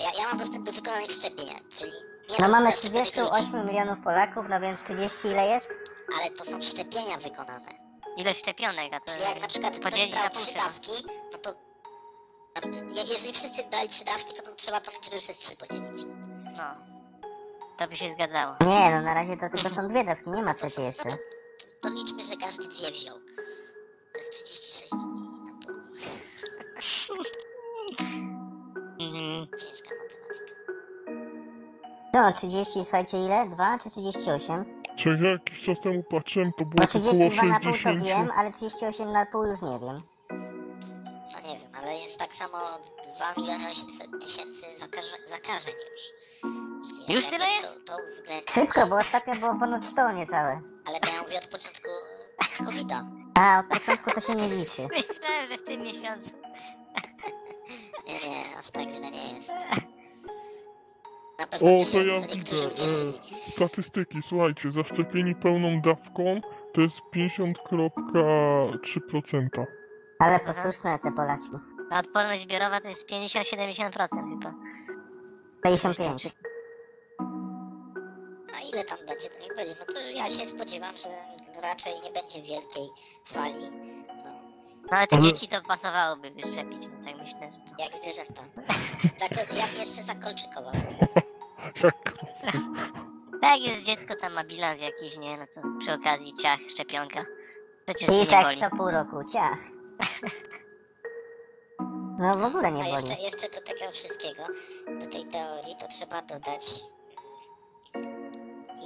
Ja, ja mam dostęp do wykonanych szczepienia, czyli... Nie no mamy trzydzieści osiem milionów Polaków, no więc trzydzieści ile jest? Ale to są szczepienia wykonane. Ile szczepionek? A to czyli jak na przykład ktoś brał trzy dawki, no to... Jeżeli wszyscy brali trzy dawki, to, to trzeba tą liczbę przez trzy podzielić. No. To by się zgadzało. Nie, no na razie to tylko są dwie dawki, nie ma trzeciej jeszcze. No to, to, to liczmy, że każdy dwie wziął. To jest trzydzieści sześć na pół. Ciężka matematyka. No, trzydzieści, słuchajcie, ile? dwa czy trzydzieści osiem? Czy ja jakiś czas temu patrzyłem, to było no trzydzieści dwa na pół to wiem, ale trzydzieści osiem na pół już nie wiem. No nie wiem, ale jest tak samo dwa miliony osiemset tysięcy zakaże, zakażeń już. Czyli już tyle jest? To, to uwzględnić. Szybko, bo ostatnio było ponad sto niecałe. Ale to ja mówię od początku kowida. A, od początku to się nie liczy. Myślałem, że w tym miesiącu. Nie, nie, aż tak źle nie jest. O, to ja widzę. E, statystyki, słuchajcie, zaszczepieni pełną dawką to jest pięćdziesiąt przecinek trzy procent. Ale posłuszne te Polaczki. A odporność zbiorowa to jest pięćdziesiąt do siedemdziesięciu procent chyba. pięćdziesiąt pięć procent. No ile tam będzie, to niech będzie. No to ja się spodziewam, że raczej nie będzie wielkiej fali. No. No ale te ale... dzieci to pasowałoby wyszczepić, no tak myślę. Jak zwierzęta. Jak jeszcze zakolczykował. Tak jest dziecko, tam ma bilans jakiś, nie? No to przy okazji ciach, szczepionka. Przecież to nie tak boli. I tak co pół roku, ciach. No w ogóle nie boli. A jeszcze, jeszcze do tego wszystkiego, do tej teorii, to trzeba dodać,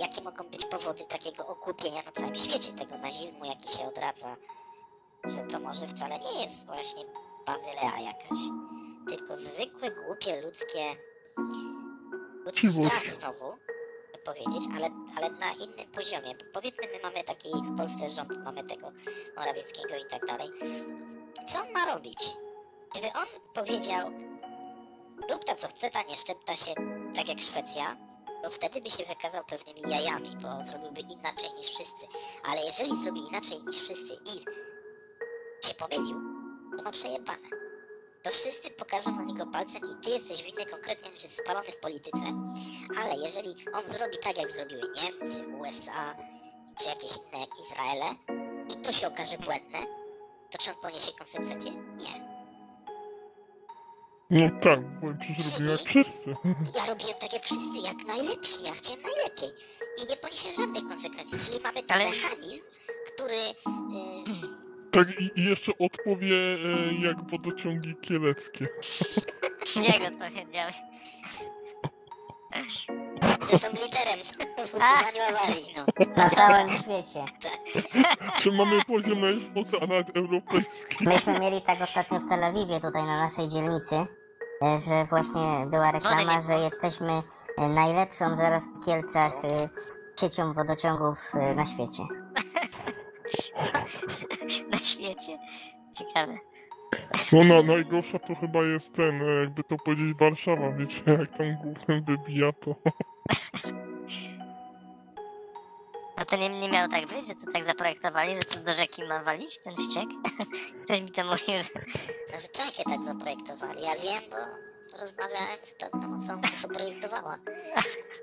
jakie mogą być powody takiego okupienia na całym świecie, tego nazizmu, jaki się odradza. Że to może wcale nie jest właśnie bazylea jakaś, tylko zwykłe, głupie, ludzkie... Ludzki strach znowu, chcę powiedzieć, ale, ale na innym poziomie. Powiedzmy, my mamy taki w Polsce rząd, mamy tego Morawieckiego i tak dalej. Co on ma robić? Gdyby on powiedział, rób ta co chce, ta nie szczepta się tak jak Szwecja, to wtedy by się wykazał pewnymi jajami, bo zrobiłby inaczej niż wszyscy. Ale jeżeli zrobi inaczej niż wszyscy i się pomylił, to ma przejebane. To wszyscy pokażą na niego palcem i ty jesteś winny konkretnie, on już jest spalony w polityce. Ale jeżeli on zrobi tak, jak zrobiły Niemcy, U S A, czy jakieś inne jak Izraele, i to się okaże błędne, to czy on poniesie konsekwencje? Nie. No tak, bo przecież robiłem jak wszyscy. Ja robiłem tak jak wszyscy, jak najlepsi, ja chciałem najlepiej. I nie poniesie żadnej konsekwencji, czyli mamy ten Ale... mechanizm, który... Yy, Tak, i jeszcze odpowie, e, jak wodociągi kieleckie. Jak odpowiedziałeś? Jestem liderem w usuwaniu awarii, no. Na całym świecie. Czy mamy poziom na Polsce, a nawet europejski? Myśmy mieli tak ostatnio w Tel Awiwie, tutaj na naszej dzielnicy, że właśnie była reklama, że jesteśmy najlepszą zaraz po Kielcach siecią wodociągów na świecie. Na świecie. Ciekawe. No, no najgorsza to chyba jest ten, jakby to powiedzieć, Warszawa, wiecie, jak tam głównym wybija to... A to nie, nie miało tak być, że to tak zaprojektowali, że to do rzeki ma walić, ten ściek? Ktoś mi to mówił, że... Znaczy Czechy tak zaprojektowali, ja wiem, bo rozmawiałem z pewną osobą, co projektowała.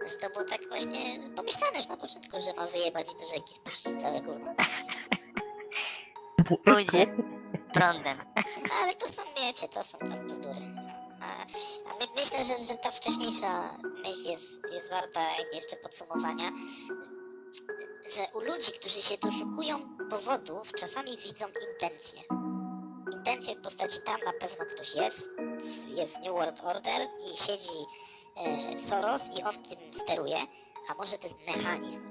Znaczy to było tak właśnie pomyślane już na początku, że ma wyjebać do rzeki, spaszyć całe gówno. Pójdzie prądem. No, ale to są, wiecie, to są tam bzdury. A, a my, myślę, że, że ta wcześniejsza myśl jest, jest warta jeszcze podsumowania. Że u ludzi, którzy się doszukują powodów, czasami widzą intencje. Intencje w postaci tam na pewno ktoś jest, jest New World Order i siedzi e, Soros i on tym steruje, a może to jest mechanizm,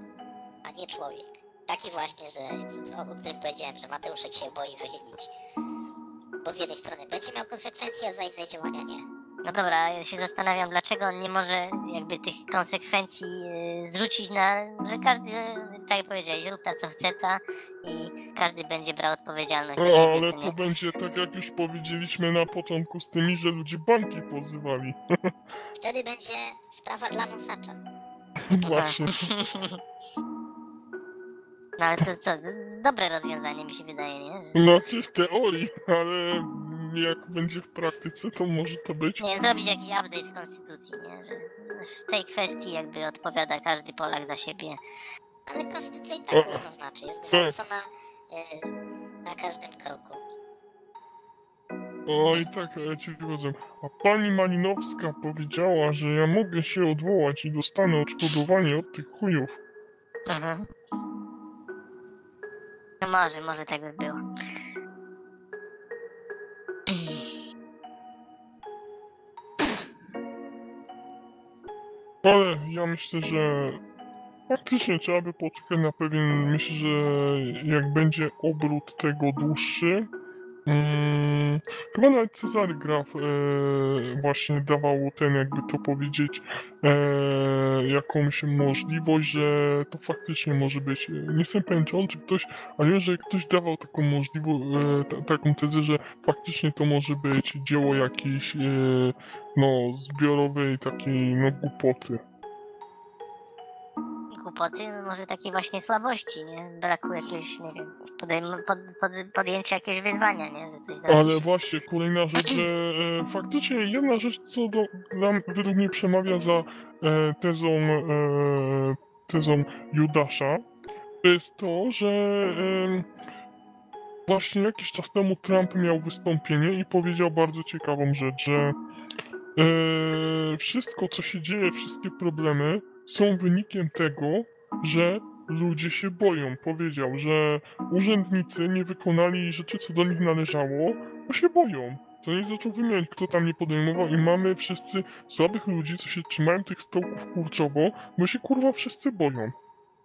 a nie człowiek. Taki właśnie, że, o którym powiedziałem, że Mateuszek się boi wychylić. Bo z jednej strony będzie miał konsekwencje, a za inne działania nie. No dobra, ja się zastanawiam, dlaczego on nie może jakby tych konsekwencji zrzucić na, że każdy, tak jak powiedziałeś, rób ta co chce ta i każdy będzie brał odpowiedzialność za siebie. Ale to będzie tak, jak już powiedzieliśmy na początku z tymi, że ludzie banki pozywali. Wtedy będzie sprawa dla nosacza. Właśnie. No ale to co, dobre rozwiązanie mi się wydaje, nie? No czy w teorii, ale... jak będzie w praktyce, to może to być... Nie, zrobić jakiś update w konstytucji, nie? Że w tej kwestii jakby odpowiada każdy Polak za siebie. Ale konstytucja i tak to znaczy, jest gwałcona y, na każdym kroku. O i tak, ja ci wychodzę. A pani Malinowska powiedziała, że ja mogę się odwołać i dostanę odszkodowanie od tych chujów. Mhm. No może, może tak by było. Ale ja myślę, że faktycznie trzeba by poczekać na pewien, myślę, że jak będzie obrót tego dłuższy, hmm, chyba nawet Cezary Graf e, właśnie dawał ten, jakby to powiedzieć, e, jakąś możliwość, że to faktycznie może być, nie jestem pewien czy on, czy ktoś, ale że ktoś dawał taką możliwość, e, ta, taką tezę, że faktycznie to może być dzieło jakiejś, e, no, zbiorowej takiej, no, głupoty. Głupoty, może takiej właśnie słabości, nie? Braku jakiegoś, nie wiem, podejm- pod, pod, podjęcia jakiegoś wyzwania, nie? Że coś zrobić. Ale właśnie, kolejna rzecz, że e, faktycznie jedna rzecz, co do, dla, według mnie przemawia za e, tezą, e, tezą Judasza, to jest to, że e, właśnie jakiś czas temu Trump miał wystąpienie i powiedział bardzo ciekawą rzecz, że e, wszystko, co się dzieje, wszystkie problemy, są wynikiem tego, że ludzie się boją. Powiedział, że urzędnicy nie wykonali rzeczy, co do nich należało, bo się boją. To nie zaczął wymieniać, kto tam nie podejmował i mamy wszyscy słabych ludzi, co się trzymają tych stołków kurczowo, bo się kurwa wszyscy boją.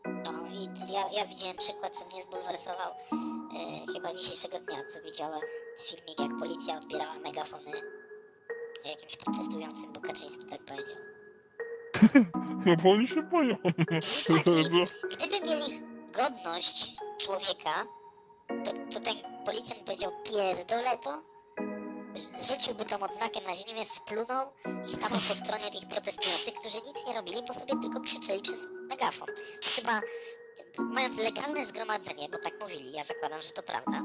No i ja, ja widziałem przykład, co mnie zbulwersował yy, chyba dzisiejszego dnia, co widziałem filmik, jak policja odbierała megafony jakimś protestującym, bo Kaczyński tak powiedział. No bo oni się boją. Tak, gdyby mieli godność człowieka, to, to ten policjant powiedział pierdolę to, zrzuciłby tą odznakę na ziemię, splunął i stanął po stronie tych protestujących, którzy nic nie robili, bo sobie tylko krzyczeli przez megafon. Chyba mając legalne zgromadzenie, bo tak mówili, ja zakładam, że to prawda,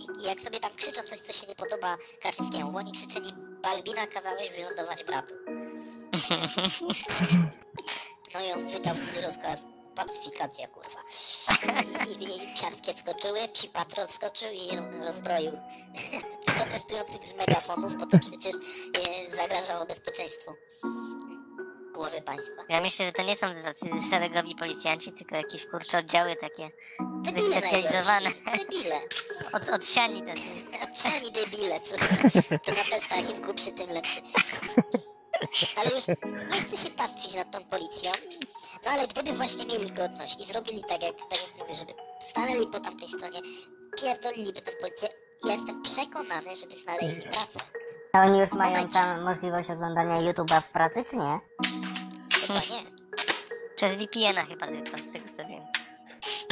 i, i jak sobie tam krzyczą coś, co się nie podoba Kaczyńskiemu, oni krzyczeli Balbina, kazałeś wylądować bratu. No i on wydał wtedy rozkaz pacyfikacja, kurwa. I, i, i psiarskie skoczyły, psi patrol skoczył i rozbroił protestujących z megafonów, bo to przecież e, zagrażało bezpieczeństwu głowy państwa. Ja myślę, że to nie są szeregowi policjanci, tylko jakieś kurcze oddziały takie debile wyspecjalizowane. Debile. Od, odsiani tacy. Odsiani debile, co to na pestachinku przy tym lepszy. Ale już nie chcę się pastwić nad tą policją, no ale gdyby właśnie mieli godność i zrobili tak jak, tak jak mówię, żeby stanęli po tamtej stronie, pierdoliliby tą policję, ja jestem przekonany, żeby znaleźli pracę. A oni już mają tam możliwość oglądania YouTube'a w pracy, czy nie? Chyba nie. Przez V P N-a chyba tylko, z tego co wiem.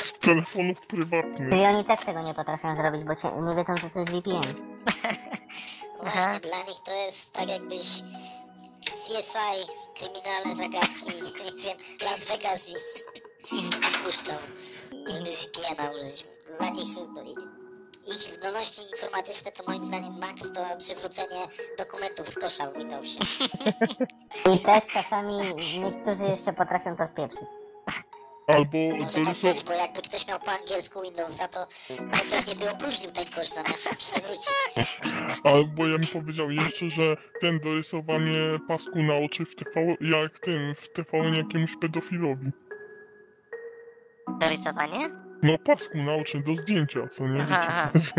Z telefonów prywatnych. Czyli oni też tego nie potrafią zrobić, bo nie wiedzą, że to jest V P N. Właśnie dla nich to jest tak jakbyś C S I, kryminalne zagadki, nie wiem, Las Vegas i puszczą. Nigdy V P N-a użyć. Dla nich ich zdolności informatyczne to moim zdaniem max to przywrócenie dokumentów z kosza w Windowsie. I też czasami niektórzy jeszcze potrafią to spieprzyć. Albo zresztą... Bo jakby ktoś miał po angielsku Windowsa, to pewnie by opróżnił ten kosz zamiast przewrócić. Albo ja bym powiedział jeszcze, że ten dorysowanie pasku na oczy w T V, jak ten w T V N jakiemuś pedofilowi. Dorysowanie? No pasku na oczy do zdjęcia, co nie wiecie.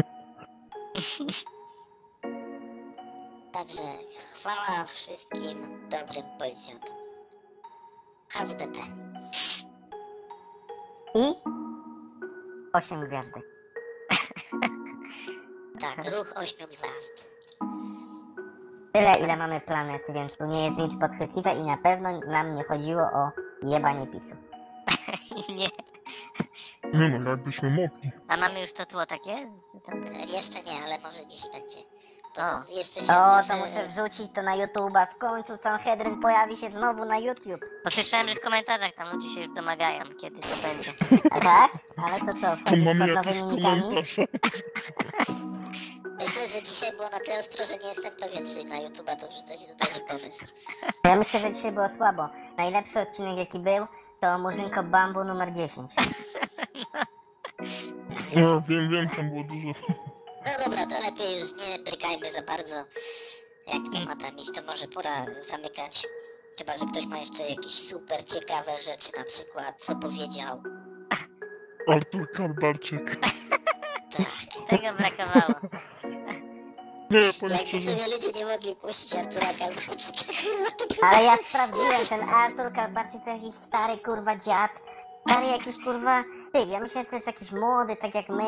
Także chwała wszystkim dobrym policjantom. H W D P. I osiem gwiazdek. Tak, ruch ośmiu gwiazd. Tyle ile mamy planet, więc tu nie jest nic podchwytliwe i na pewno nam nie chodziło o jebanie PiS-u. Nie. Nie no, jakbyśmy mogli. A mamy już to tło takie? Jeszcze nie, ale może dziś będzie. To jeszcze się o, to muszę wrzucić to na YouTube'a. W końcu Sanhedrin pojawi się znowu na YouTube. Posłyszałem, że w komentarzach tam ludzie się już domagają, kiedy to będzie. A tak? Ale to co, wchodzisz pod nowymi nikami? Myślę, że dzisiaj było na tyle ostro, że nie jestem pewien, czy na YouTube'a to wrzucać do taki pomysł. Ja myślę, że dzisiaj było słabo. Najlepszy odcinek jaki był, to Murzynko Bambu numer dziesięć. No wiem, wiem, tam było dużo. No dobra, to lepiej już nie brykajmy za bardzo. Jak to ma tam iść, to może pora zamykać. Chyba, że ktoś ma jeszcze jakieś super ciekawe rzeczy, na przykład co powiedział Artur Kalbarczyk. Tak, tego brakowało. Nie, powiem sobie, ludzie nie mogli puścić Artura Kalbarczyka. Ale ja sprawdziłem, ten Artur Kalbarczyk to jakiś stary kurwa dziad. Stary jakiś kurwa... Ty, ja myślę, że to jest jakiś młody, tak jak my.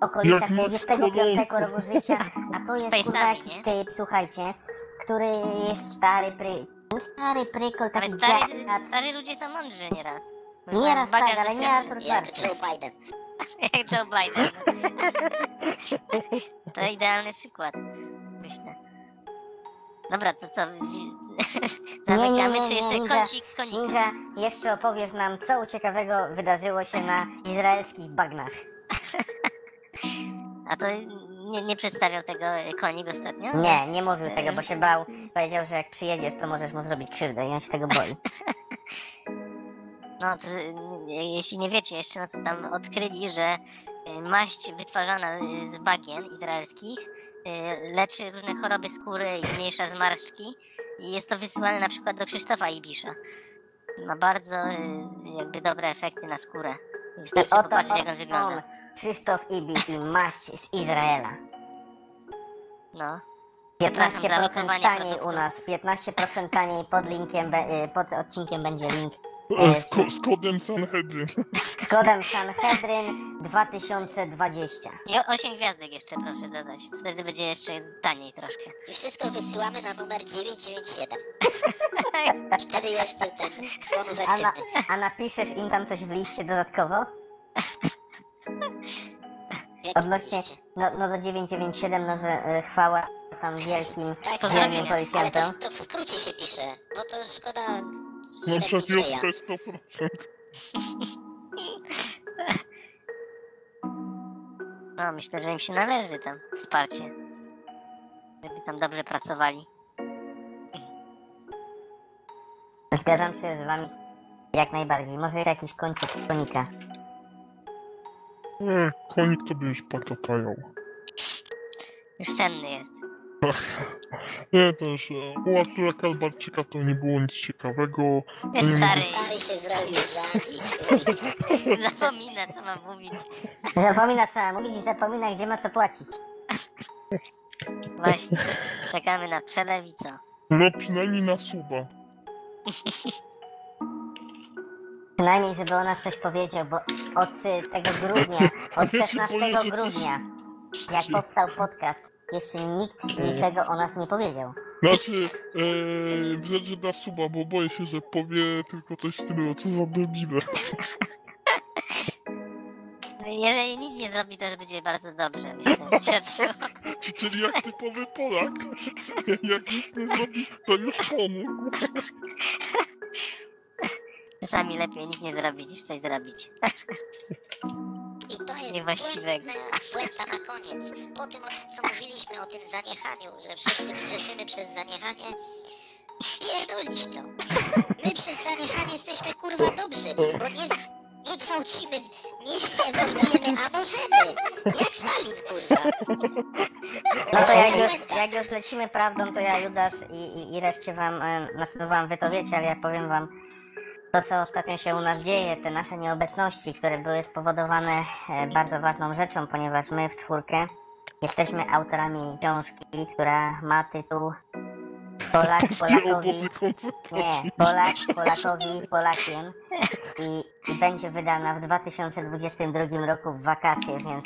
Okolicach trzydziestego piątego roku życia, a to jest kurwa jakiś typ, słuchajcie, który jest stary pry... Stary prykol, taki dziad. Starzy ludzie są mądrzy nieraz. Nieraz tak, ale nie Artur Kalbarczyk. Jak Joe Biden. Jak Joe Biden. To idealny przykład, myślę. Dobra, to co? Zamykamy, czy jeszcze kącik konika? Ninja, jeszcze opowiesz nam, co ciekawego wydarzyło się na izraelskich bagnach. A to nie, nie przedstawiał tego konik ostatnio? Nie, nie mówił tego, bo się bał. Powiedział, że jak przyjedziesz, to możesz mu zrobić krzywdę i on się tego boi. No, to, jeśli nie wiecie jeszcze, no to tam odkryli, że maść wytwarzana z bagien izraelskich leczy różne choroby skóry i zmniejsza zmarszczki. I jest to wysyłane na przykład do Krzysztofa Ibisza. Ma bardzo jakby dobre efekty na skórę. Wystarczy popatrzeć, jak on wygląda. Krzysztof Ibisz i maść z Izraela. No. piętnaście procent taniej u nas. piętnaście procent taniej pod linkiem, pod odcinkiem będzie link. Z, z kodem Sanhedrin. Z kodem Sanhedrin dwa tysiące dwadzieścia. I osiem gwiazdek jeszcze proszę dodać. Wtedy będzie jeszcze taniej troszkę. I wszystko wysyłamy na numer dziewięć dziewięć siedem. Wtedy jest ten bonus aktywny. A napiszesz im tam coś w liście dodatkowo? Odnośnie, no, no do dziewięć dziewięć siedem, no że y, chwała tam wielkim, tak, wielkim policjantom. Ale to, to w skrócie się pisze, bo to szkoda... No przecież to jest sto procent. No myślę, że im się należy tam wsparcie. Żeby tam dobrze pracowali. Zgadzam się z wami jak najbardziej. Może jakiś kończyk konika. Nie, konik to by już patokajał. Już senny jest. Nie, to już u Artura Kalbarczyka to nie było nic ciekawego. Jest nie stary. Stary się zrobił żadnych. Zapomina, co ma mówić. Zapomina, co ma mówić i zapomina, gdzie ma co płacić. Właśnie, czekamy na przelew i co? No przynajmniej na suba. Przynajmniej, żeby o nas coś powiedział, bo od tego grudnia, od szesnastego grudnia, jak powstał podcast, jeszcze nikt niczego o nas nie powiedział. Znaczy, ee, rzecz na suba, bo boję się, że powie tylko coś z tym, co za debilę. Jeżeli nic nie zrobi, to już będzie bardzo dobrze, myślę. Czyli jak typowy Polak, jak nic nie zrobi, to już pomógł. Czasami lepiej nic nie zrobić, niż coś zrobić. I to jest błędna, błędna na koniec. Po tym, o tym, co mówiliśmy, o tym zaniechaniu, że wszyscy grzeszymy przez zaniechanie. Pierdolisz to. My przez zaniechanie jesteśmy kurwa dobrzy, bo nie, nie gwałcimy, nie mordujemy, a możemy. Jak Stalin, kurwa. No to jak już, jak już lecimy prawdą, to ja, Judasz i, i, i reszcie wam, znaczy to wam, wy to wiecie, ale ja powiem wam, to, co ostatnio się u nas dzieje, te nasze nieobecności, które były spowodowane bardzo ważną rzeczą, ponieważ my w czwórkę jesteśmy autorami książki, która ma tytuł Polak Polakowi... Nie, Polak Polakowi Polakiem i, i będzie wydana w dwa tysiące dwudziestym drugim roku w wakacje, więc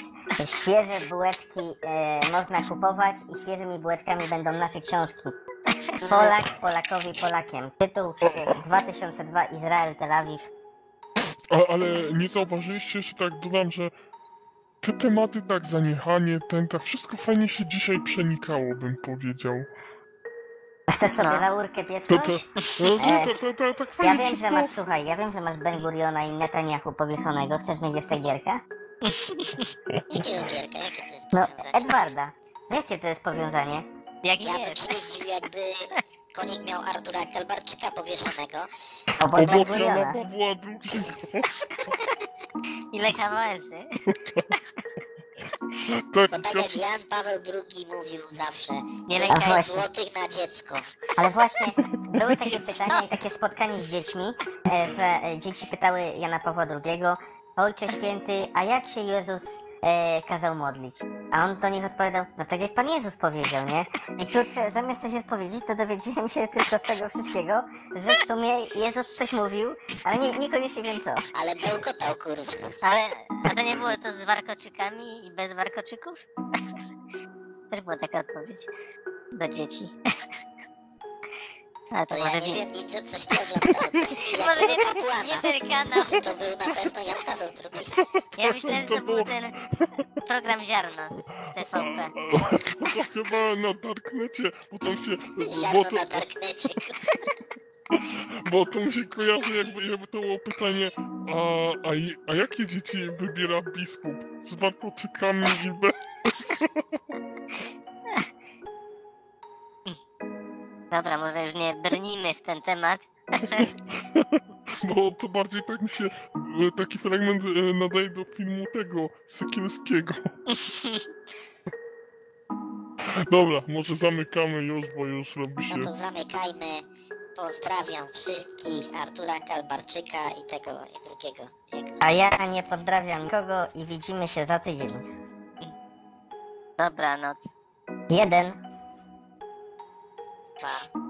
świeże bułeczki e, można kupować i świeżymi bułeczkami będą nasze książki. Polak Polakowi Polakiem. Tytuł dwa tysiące dwa Izrael, Tel Awiw. A, ale nie zauważyliście, że tak dodam, że te tematy, tak zaniechanie, ten, tak wszystko fajnie się dzisiaj przenikało, bym powiedział. Chcesz sobie no. laurkę pieprzyć? E, ja wiem, że masz, słuchaj, ja wiem, że masz Ben-Guriona i Netanyahu powieszonego. Chcesz mieć jeszcze Gierka? Jakiego Gierka? Jakie to jest powiązanie? No, Edwarda. Jakie to jest powiązanie? Jak ja bym się zdziwił, jakby konik miał Artura Kalbarczyka powieszonego. Obok Ben-Guriona. Ile kawałecy. Bo tak jak Jan Paweł drugi mówił zawsze, nie lękaj złotych na dziecko. Ale właśnie, były takie pytania i takie spotkanie z dziećmi, że dzieci pytały Jana Pawła drugiego, Ojcze Święty, a jak się Jezus e, kazał modlić? A on do nich odpowiadał, no tak jak Pan Jezus powiedział, nie? I kurczę, zamiast coś odpowiedzieć, to dowiedziałem się tylko z tego wszystkiego, że w sumie Jezus coś mówił, ale nie, niekoniecznie wiem co. Ale bełkotał, kurczę. Ale, a to nie było to z warkoczykami i bez warkoczyków? Też była taka odpowiedź do dzieci. A to, to może ja nie wiem nic, że coś to oglądało. Może nie ten kanał. To był na pewno Jan Paweł drugi. Ja myślałem, że to był ten program Ziarno w T V P. To chyba na Darknecie, bo tam się... Ziarno to, na Darknecie. Bo to mi się kojarzy, jakby, jakby to było pytanie, a, a, a jakie dzieci wybiera biskup? Z warkoczykami i bez... Dobra, może już nie brnijmy w ten temat. Bo to bardziej tak mi się, taki fragment nadaje do filmu tego, Sekielskiego. Dobra, może zamykamy już, bo już robi się... No to zamykajmy. Pozdrawiam wszystkich, Artura Kalbarczyka i tego, i drugiego. Jak... A ja nie pozdrawiam nikogo i widzimy się za tydzień. Dobranoc. Jeden. Dwa.